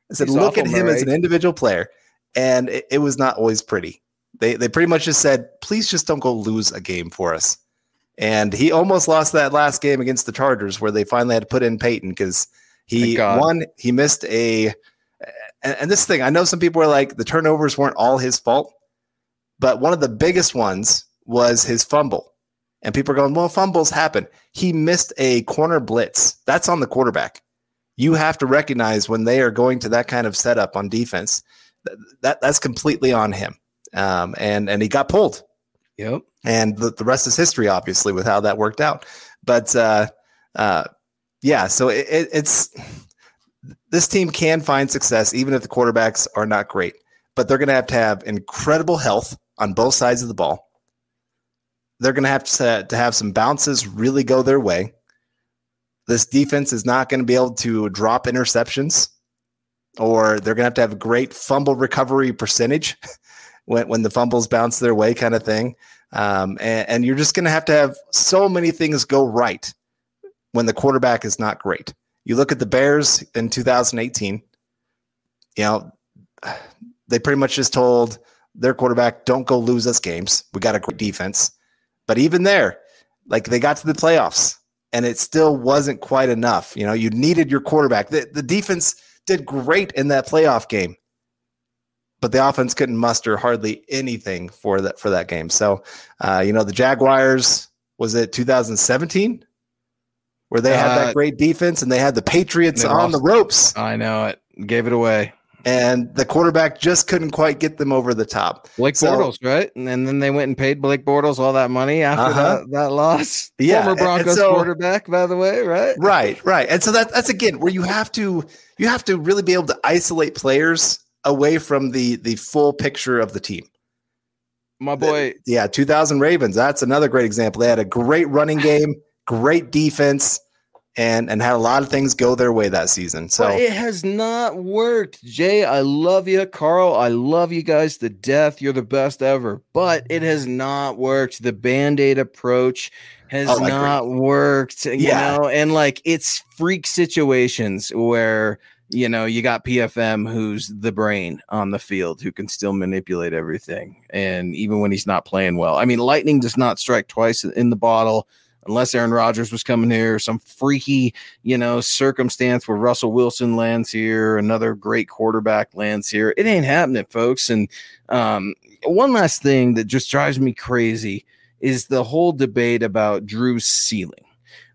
I said, look at him as an individual player. And it was not always pretty. They pretty much just said, please just don't go lose a game for us. And he almost lost that last game against the Chargers where they finally had to put in Peyton because he won. He missed a – and this thing, I know some people were like the turnovers weren't all his fault, but one of the biggest ones was his fumble. And people are going, well, fumbles happen. He missed a corner blitz. That's on the quarterback. You have to recognize when they are going to that kind of setup on defense, that's completely on him. And he got pulled. Yep. And the rest is history, obviously, with how that worked out. But yeah, so it's this team can find success even if the quarterbacks are not great. But they're going to have incredible health on both sides of the ball. They're going to have some bounces really go their way. This defense is not going to be able to drop interceptions, or they're going to have a great fumble recovery percentage when the fumbles bounce their way kind of thing. And you're just going to have so many things go right when the quarterback is not great. You look at the Bears in 2018, you know, they pretty much just told their quarterback, don't go lose us games. We got a great defense. But even there, like they got to the playoffs and it still wasn't quite enough. You know, you needed your quarterback. The defense did great in that playoff game, but the offense couldn't muster hardly anything for that game. So, you know, the Jaguars, was it 2017 where they had that great defense and they had the Patriots on the ropes? I know it. Gave it away. And the quarterback just couldn't quite get them over the top. Blake Bortles, right? And then they went and paid Blake Bortles all that money after that loss. Yeah. Former Broncos quarterback, by the way, right? Right. And so that's again where you have to really be able to isolate players away from the full picture of the team. My boy. 2000 Ravens. That's another great example. They had a great running game, great defense, and had a lot of things go their way that season. So it has not worked. Jay, I love you. Carl, I love you guys to death. You're the best ever, but it has not worked. The Band-Aid approach has not worked, you know, and like it's freak situations where, you know, you got PFM, who's the brain on the field, who can still manipulate everything. And even when he's not playing well, I mean, lightning does not strike twice in the bottle. Unless Aaron Rodgers was coming here, some freaky, you know, circumstance where Russell Wilson lands here, another great quarterback lands here. It ain't happening, folks. And one last thing that just drives me crazy is the whole debate about Drew's ceiling.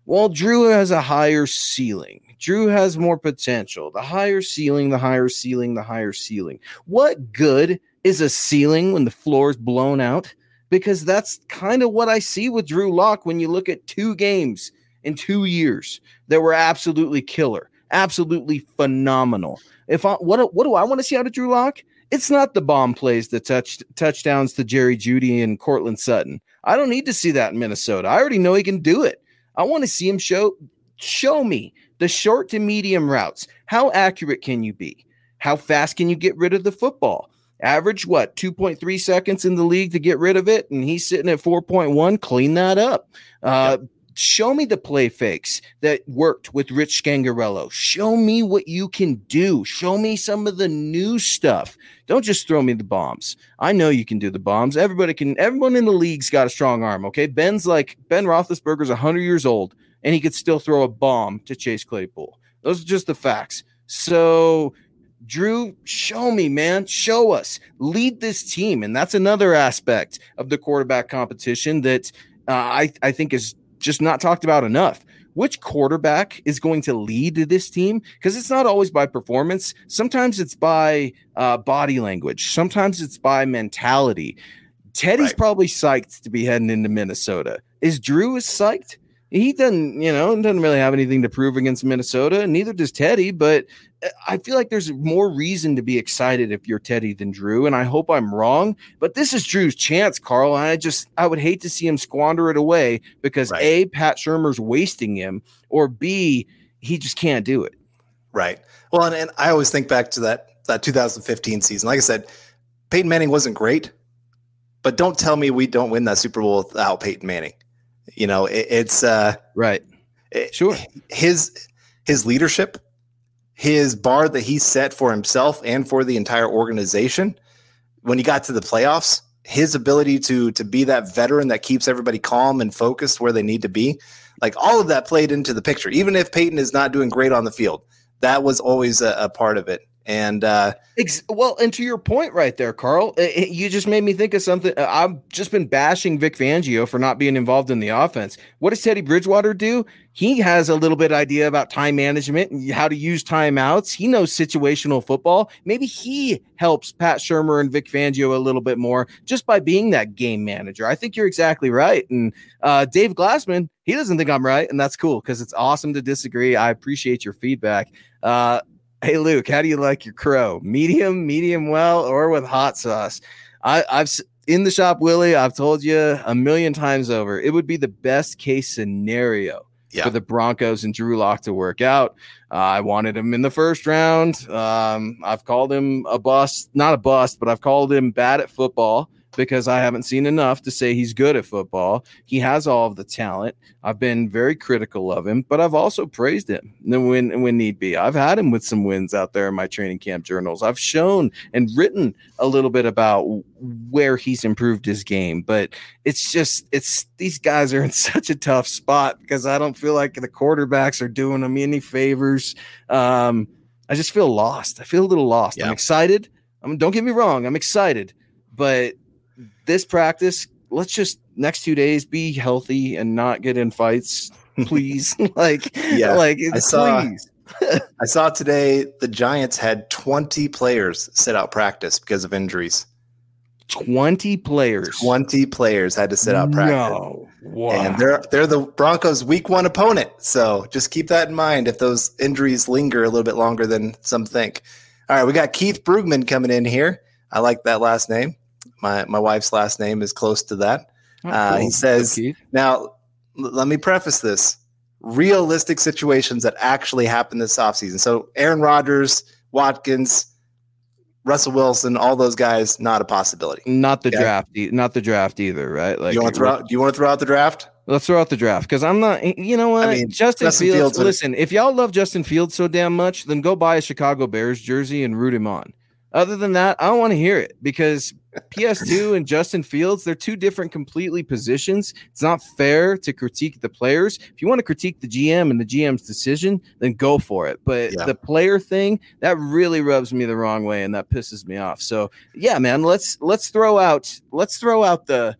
Well, Drew has a higher ceiling. Drew has more potential. The higher ceiling, the higher ceiling, the higher ceiling. What good is a ceiling when the floor is blown out? Because that's kind of what I see with Drew Lock when you look at 2 games in 2 years that were absolutely killer, absolutely phenomenal. What do I want to see out of Drew Lock? It's not the bomb plays, the touchdowns to Jerry Jeudy and Courtland Sutton. I don't need to see that in Minnesota. I already know he can do it. I want to see him show me the short to medium routes. How accurate can you be? How fast can you get rid of the football? Average, 2.3 seconds in the league to get rid of it, and he's sitting at 4.1. Clean that up. Show me the play fakes that worked with Rich Scangarello. Show me what you can do. Show me some of the new stuff. Don't just throw me the bombs. I know you can do the bombs. Everyone in the league's got a strong arm, okay? Ben Roethlisberger's 100 years old, and he could still throw a bomb to Chase Claypool. Those are just the facts. So Drew, show me, man. Show us. Lead this team. And that's another aspect of the quarterback competition that I think is just not talked about enough. Which quarterback is going to lead this team? Because it's not always by performance. Sometimes it's by body language. Sometimes it's by mentality. Teddy's probably psyched to be heading into Minnesota. Is Drew psyched? He doesn't, you know, doesn't really have anything to prove against Minnesota, and neither does Teddy, but I feel like there's more reason to be excited if you're Teddy than Drew, and I hope I'm wrong, but this is Drew's chance, Carl, and I would hate to see him squander it away because, right, A, Pat Shurmur's wasting him, or B, he just can't do it. Right. Well, and I always think back to that 2015 season. Like I said, Peyton Manning wasn't great, but don't tell me we don't win that Super Bowl without Peyton Manning. You know, it's right. Sure. His leadership, his bar that he set for himself and for the entire organization. When he got to the playoffs, his ability to be that veteran that keeps everybody calm and focused where they need to be, like all of that played into the picture. Even if Peyton is not doing great on the field, that was always a part of it. And well, and to your point right there, Carl, you just made me think of something. I've just been bashing Vic Fangio for not being involved in the offense. What does Teddy Bridgewater do? He has a little bit idea about time management and how to use timeouts. He knows situational football. Maybe he helps Pat Shurmur and Vic Fangio a little bit more just by being that game manager. I think you're exactly right. And Dave Glassman, he doesn't think I'm right, and that's cool because it's awesome to disagree. I appreciate your feedback. Hey, Luke, how do you like your crow? Medium well, or with hot sauce? I've in the shop, Willie, I've told you a million times over. It would be the best case scenario for the Broncos and Drew Lock to work out. I wanted him in the first round. I've called him a bust. Not a bust, but I've called him bad at football because I haven't seen enough to say he's good at football. He has all of the talent. I've been very critical of him, but I've also praised him when need be. I've had him with some wins out there in my training camp journals. I've shown and written a little bit about where he's improved his game, but it's these guys are in such a tough spot because I don't feel like the quarterbacks are doing them any favors. I just feel lost. I feel a little lost. Yeah. I'm excited. Don't get me wrong. I'm excited, but this practice, let's just next 2 days be healthy and not get in fights, please. I saw today the Giants had 20 players sit out practice because of injuries. 20 players had to sit out practice. No. Wow. And they're the Broncos' week one opponent. So just keep that in mind if those injuries linger a little bit longer than some think. All right, we got Keith Brugman coming in here. I like that last name. My wife's last name is close to that. Cool. He says, now, let me preface this. Realistic situations that actually happened this offseason. So Aaron Rodgers, Watkins, Russell Wilson, all those guys, not a possibility. Not the draft either, right? Like, do you want to throw out the draft? Let's throw out the draft because I'm not, you know what? I mean, Justin Fields, listen, if y'all love Justin Fields so damn much, then go buy a Chicago Bears jersey and root him on. Other than that, I don't want to hear it because PS2 and Justin Fields, they're two different completely positions. It's not fair to critique the players. If you want to critique the GM and the GM's decision, then go for it. But the player thing, that really rubs me the wrong way and that pisses me off. So, yeah, man, let's throw out the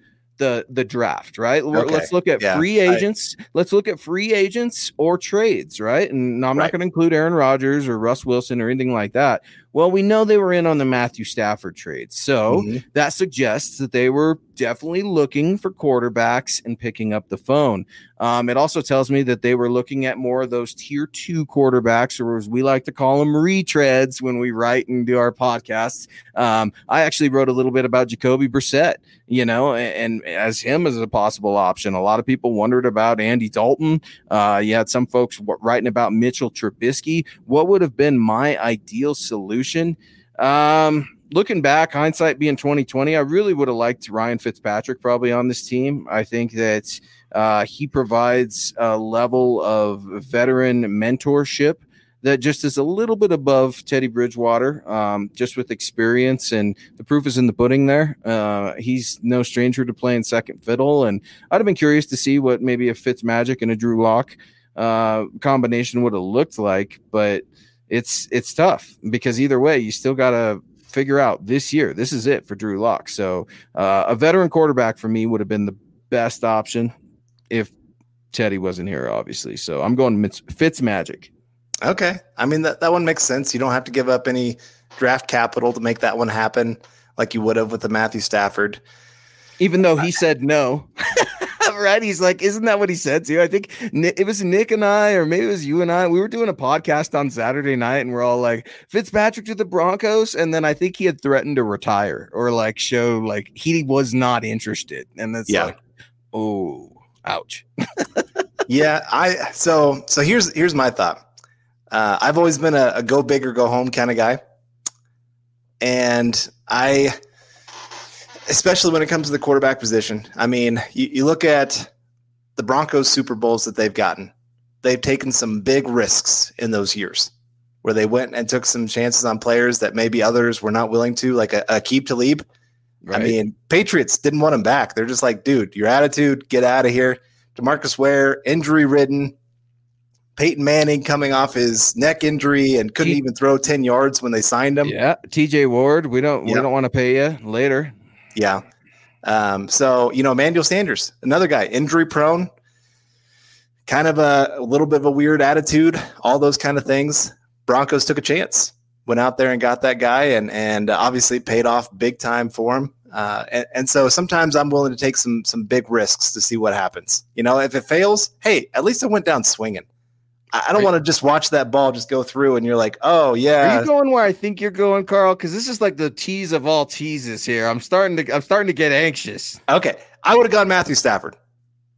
draft, right? Okay. Let's look at free agents. Let's look at free agents or trades, right? And I'm not going to include Aaron Rodgers or Russ Wilson or anything like that. Well, we know they were in on the Matthew Stafford trade. So that suggests that they were definitely looking for quarterbacks and picking up the phone. It also tells me that they were looking at more of those tier 2 quarterbacks, or as we like to call them, retreads when we write and do our podcasts. I actually wrote a little bit about Jacoby Brissett, you know, and as him as a possible option. A lot of people wondered about Andy Dalton. You had some folks writing about Mitchell Trubisky. What would have been my ideal solution? Looking back, hindsight being 2020, I really would have liked Ryan Fitzpatrick probably on this team. I think that he provides a level of veteran mentorship that just is a little bit above Teddy Bridgewater, just with experience, and the proof is in the pudding there. He's no stranger to playing second fiddle, and I'd have been curious to see what maybe a Fitzmagic and a Drew Lock combination would have looked like, but it's tough because either way, you still got to figure out this year. This is it for Drew Lock. So a veteran quarterback for me would have been the best option if Teddy wasn't here, obviously. So I'm going Fitzmagic. Okay. I mean, that one makes sense. You don't have to give up any draft capital to make that one happen like you would have with the Matthew Stafford. Even though he said no. right? He's like, isn't that what he said to you? I think it was Nick and I, or maybe it was you and I. We were doing a podcast on Saturday night, and we're all like, Fitzpatrick to the Broncos. And then I think he had threatened to retire or like show like he was not interested. And that's like, oh, ouch. Yeah. So here's my thought. I've always been a go big or go home kind of guy. And I, especially when it comes to the quarterback position, I mean, you look at the Broncos Super Bowls that they've gotten. They've taken some big risks in those years where they went and took some chances on players that maybe others were not willing to, like a Aqib Talib. Right. I mean, Patriots didn't want him back. They're just like, dude, your attitude, get out of here. DeMarcus Ware, injury-ridden. Peyton Manning coming off his neck injury and couldn't even throw 10 yards when they signed him. Yeah, T.J. Ward, we don't want to pay you later. Yeah. So, Emmanuel Sanders, another guy, injury prone, kind of a little bit of a weird attitude, all those kind of things. Broncos took a chance, went out there and got that guy and obviously paid off big time for him. And so sometimes I'm willing to take some big risks to see what happens. If it fails, hey, at least I went down swinging. I don't want to just watch that ball just go through and you're like, oh, yeah. Are you going where I think you're going, Carl? Because this is like the tease of all teases here. I'm starting to get anxious. Okay. I would have gone Matthew Stafford.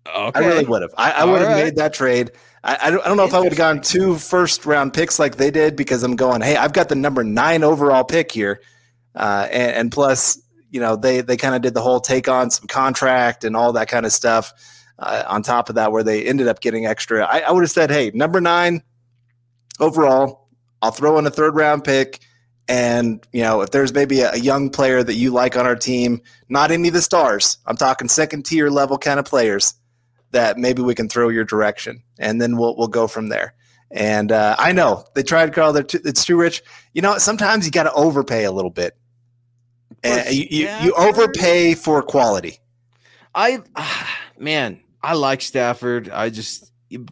Okay. I really would have. I would have made that trade. I don't know if I would have gone 2 first-round picks like they did because I'm going, hey, I've got the number 9 overall pick here. And plus, they kind of did the whole take on some contract and all that kind of stuff. On top of that, where they ended up getting extra, I would have said, hey, number 9 overall, I'll throw in a 3rd-round pick. And, if there's maybe a young player that you like on our team, not any of the stars, I'm talking 2nd-tier level kind of players that maybe we can throw your direction. And then we'll go from there. And I know they tried, Carl, it's too rich. Sometimes you got to overpay a little bit. You overpay for quality. I like Stafford.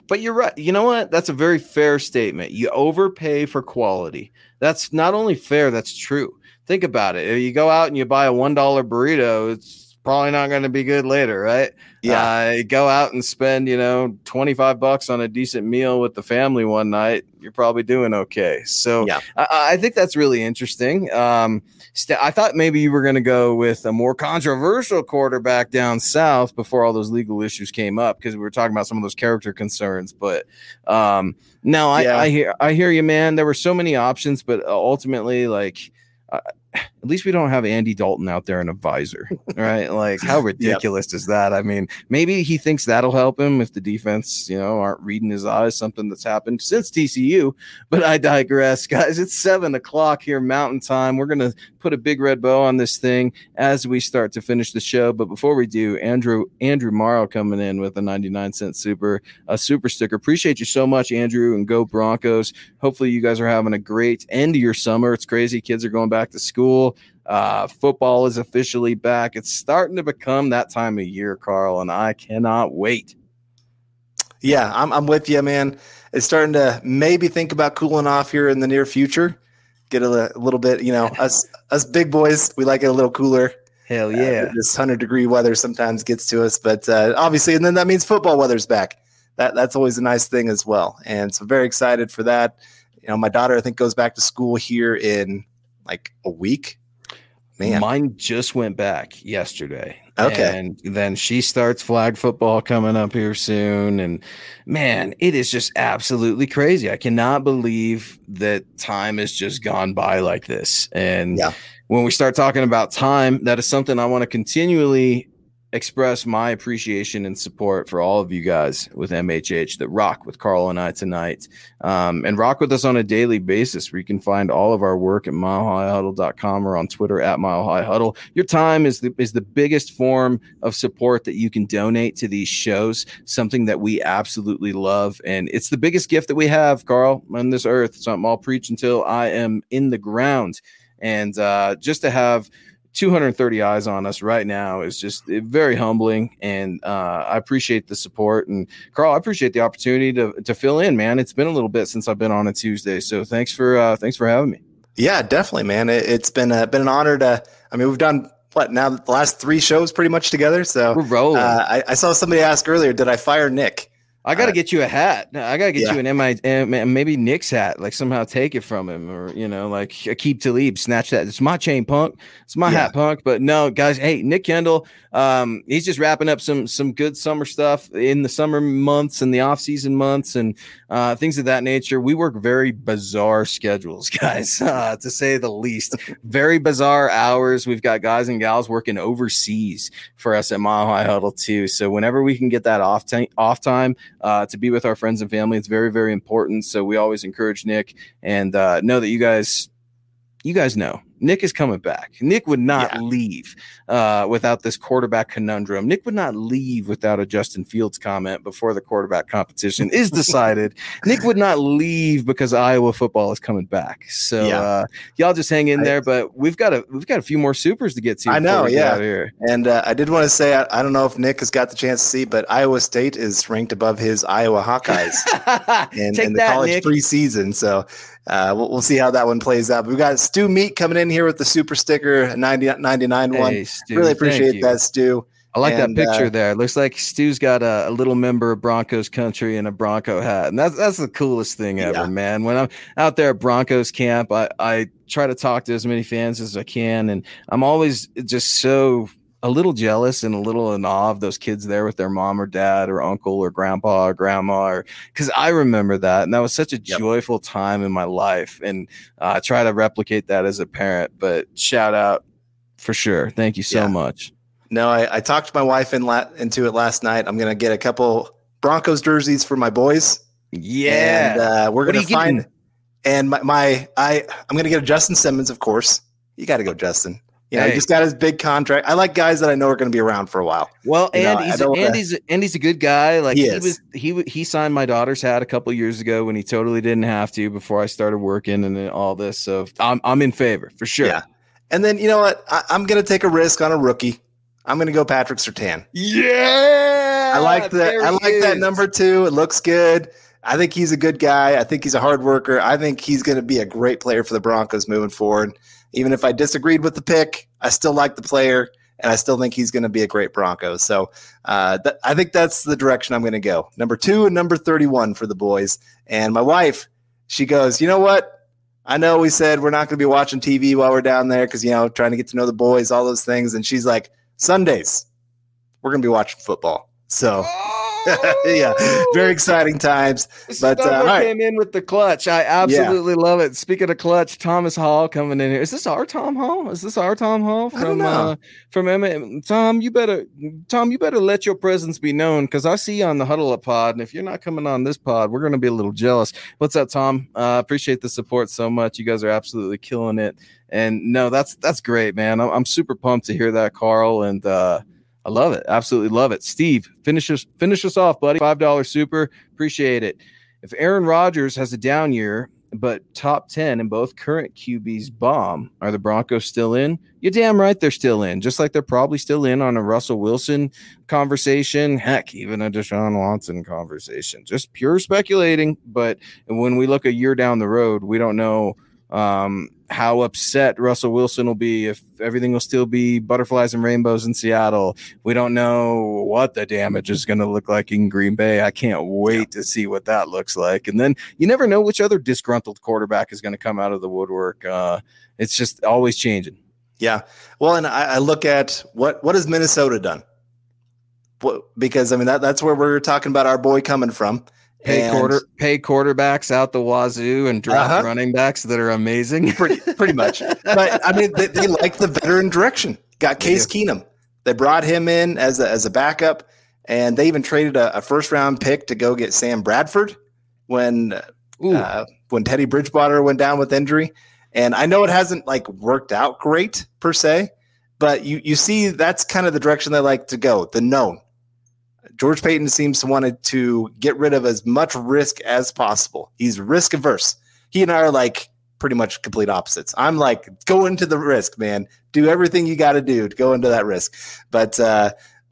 But you're right. You know what? That's a very fair statement. You overpay for quality. That's not only fair, that's true. Think about it. If you go out and you buy a $1 burrito, it's probably not going to be good later, right? Yeah. Go out and spend, $25 on a decent meal with the family one night. You're probably doing okay. So yeah. I think that's really interesting. I thought maybe you were going to go with a more controversial quarterback down south before all those legal issues came up because we were talking about some of those character concerns. But no, I hear you, man. There were so many options, but ultimately, like. At least we don't have Andy Dalton out there an advisor, right? Like, how ridiculous is that? I mean, maybe he thinks that'll help him if the defense, aren't reading his eyes, something that's happened since TCU. But I digress, guys. It's 7:00 here Mountain Time. We're going to put a big red bow on this thing as we start to finish the show. But before we do, Andrew Morrow coming in with a 99-cent super sticker. Appreciate you so much, Andrew, and go Broncos. Hopefully you guys are having a great end of your summer. It's crazy. Kids are going back to school. Football is officially back. It's starting to become that time of year, Carl, and I cannot wait. Yeah, I'm with you, man. It's starting to maybe think about cooling off here in the near future. Get a little bit, us big boys, we like it a little cooler. Hell yeah. This 100-degree weather sometimes gets to us, but obviously, and then that means football weather's back. That's always a nice thing as well. And so very excited for that. My daughter, I think, goes back to school here in like a week. Man. Mine just went back yesterday. Okay. And then she starts flag football coming up here soon. And man, it is just absolutely crazy. I cannot believe that time has just gone by like this. And when we start talking about time, that is something I want to continually express my appreciation and support for all of you guys with MHH that rock with Carl and I tonight, and rock with us on a daily basis, where you can find all of our work at milehighhuddle.com or on Twitter at milehighhuddle. Your time is the biggest form of support that you can donate to these shows, something that we absolutely love. And it's the biggest gift that we have, Carl, on this earth. Something I'll preach until I am in the ground. And just to have 230 eyes on us right now is just very humbling, and I appreciate the support. And Carl, I appreciate the opportunity to fill in, man. It's been a little bit since I've been on a Tuesday, so thanks for having me. Yeah, definitely, man. It's been an honor to. I mean, we've done what now the last three shows pretty much together. So we're rolling. I saw somebody ask earlier, did I fire Nick? I got to get you a hat. I got to get you an maybe Nick's hat, like somehow take it from him or, you know, like Aqib Talib, snatch that. It's my chain, punk. It's my hat, punk. But no, guys, hey, Nick Kendall, he's just wrapping up some good summer stuff in the summer months and the off-season months and things of that nature. We work very bizarre schedules, guys, to say the least. Very bizarre hours. We've got guys and gals working overseas for us at Mile High Huddle, too. So whenever we can get that off time, to be with our friends and family. It's very, very important. So we always encourage Nick and know that you guys know Nick is coming back. Nick would not leave without this quarterback conundrum. Nick would not leave without a Justin Fields comment before the quarterback competition is decided. Nick would not leave because Iowa football is coming back. So y'all just hang in there. But we've got a few more supers to get to. I know, out here. And I did want to say I don't know if Nick has got the chance to see, but Iowa State is ranked above his Iowa Hawkeyes in the college preseason. So we'll see how that one plays out. But we've got Stu Meat coming in here with the super sticker 99 one. Hey, Stu, really appreciate that, Stu. I like that picture there. It looks like Stu's got a little member of Broncos country and a Bronco hat, and that's the coolest thing ever, man. When I'm out there at Broncos camp, I try to talk to as many fans as I can, and I'm always just so a little jealous and a little in awe of those kids there with their mom or dad or uncle or grandpa or grandma, because I remember that. And that was such a joyful time in my life. And I try to replicate that as a parent, but shout out for sure. Thank you so much. No, I talked my wife into it last night. I'm going to get a couple Broncos jerseys for my boys. Yeah. And we're going to find, and I'm going to get a Justin Simmons. Of course, you got to go Justin. Yeah, he just got his big contract. I like guys that I know are going to be around for a while. Well, he's a good guy. Like he signed my daughter's hat a couple years ago when he totally didn't have to before I started working and all this. So I'm in favor for sure. Yeah. And then you know what? I'm going to take a risk on a rookie. I'm going to go Patrick Surtain. Yeah, I like that. I like that number 2. It looks good. I think he's a good guy. I think he's a hard worker. I think he's going to be a great player for the Broncos moving forward. Even if I disagreed with the pick, I still like the player, and I still think he's going to be a great Bronco. So I think that's the direction I'm going to go. Number 2 and number 31 for the boys. And my wife, she goes, you know what? I know we said we're not going to be watching TV while we're down there because, you know, trying to get to know the boys, all those things. And she's like, Sundays, we're going to be watching football. So very exciting times. But came in with the clutch. I absolutely love it. Speaking of clutch, Thomas Hall coming in here. Is this our Tom Hall? From, I don't know. From Emmett? Tom, you better let your presence be known because I see you on the Huddle Up pod, and if you're not coming on this pod, we're going to be a little jealous. What's up, Tom? Appreciate the support so much. You guys are absolutely killing it. And no, that's great, man. I'm super pumped to hear that, Carl, and I love it. Absolutely love it. Steve, finish us off, buddy. $5 super. Appreciate it. If Aaron Rodgers has a down year, but top 10 in both current QBs bomb, are the Broncos still in? You're damn right they're still in, just like they're probably still in on a Russell Wilson conversation. Heck, even a Deshaun Watson conversation. Just pure speculating. But when we look a year down the road, we don't know how upset Russell Wilson will be if everything will still be butterflies and rainbows in Seattle. We don't know what the damage is going to look like in Green Bay. I can't wait to see what that looks like. And then you never know which other disgruntled quarterback is going to come out of the woodwork. It's just always changing. Yeah. Well, and I look at what has Minnesota done? Because I mean, that's where we're talking about our boy coming from. Pay quarterbacks out the wazoo and draft running backs that are amazing. Pretty much. But I mean, they like the veteran direction. Got Case Keenum. They brought him in as a backup, and they even traded a first round pick to go get Sam Bradford when Teddy Bridgewater went down with injury. And I know it hasn't like worked out great per se, but you see that's kind of the direction they like to go. The known. George Payton seems to want to get rid of as much risk as possible. He's risk averse. He and I are like pretty much complete opposites. I'm like, go into the risk, man. Do everything you got to do to go into that risk. But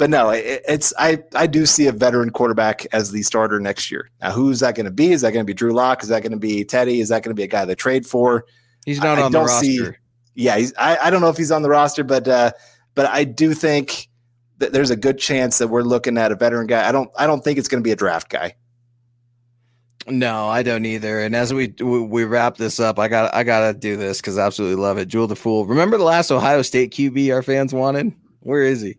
no, I do see a veteran quarterback as the starter next year. Now, who's that going to be? Is that going to be Drew Lock? Is that going to be Teddy? Is that going to be a guy they trade for? He's not on the roster. I don't know if he's on the roster, but But I do think that there's a good chance that we're looking at a veteran guy. I don't think it's going to be a draft guy. No, I don't either. And as we wrap this up, I gotta do this because I absolutely love it. Jewel the Fool. Remember the last Ohio State QB our fans wanted? Where is he?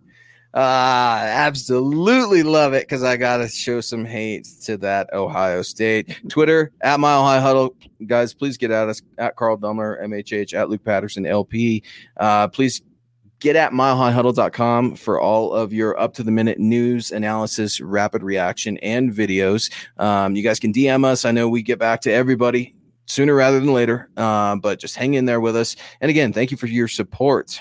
Absolutely love it because I gotta show some hate to that Ohio State. Twitter at Mile High Huddle, guys. Please get at us at Carl Dumler MHH at Luke Patterson LP. Please. Get at milehighhuddle.com for all of your up-to-the-minute news, analysis, rapid reaction, and videos. You guys can DM us. I know we get back to everybody sooner rather than later, but just hang in there with us. And, again, thank you for your support.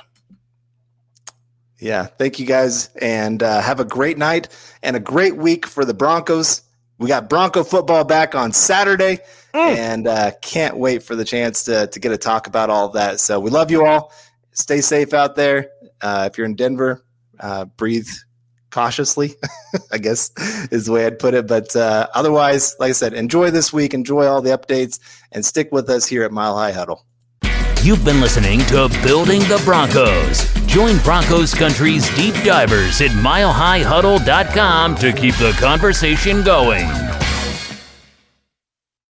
Yeah, thank you guys, and have a great night and a great week for the Broncos. We got Bronco football back on Saturday, and can't wait for the chance to get to talk about all of that. So we love you all. Stay safe out there. If you're in Denver, breathe cautiously, I guess is the way I'd put it. But otherwise, like I said, enjoy this week, enjoy all the updates, and stick with us here at Mile High Huddle. You've been listening to Building the Broncos. Join Broncos Country's deep divers at milehighhuddle.com to keep the conversation going.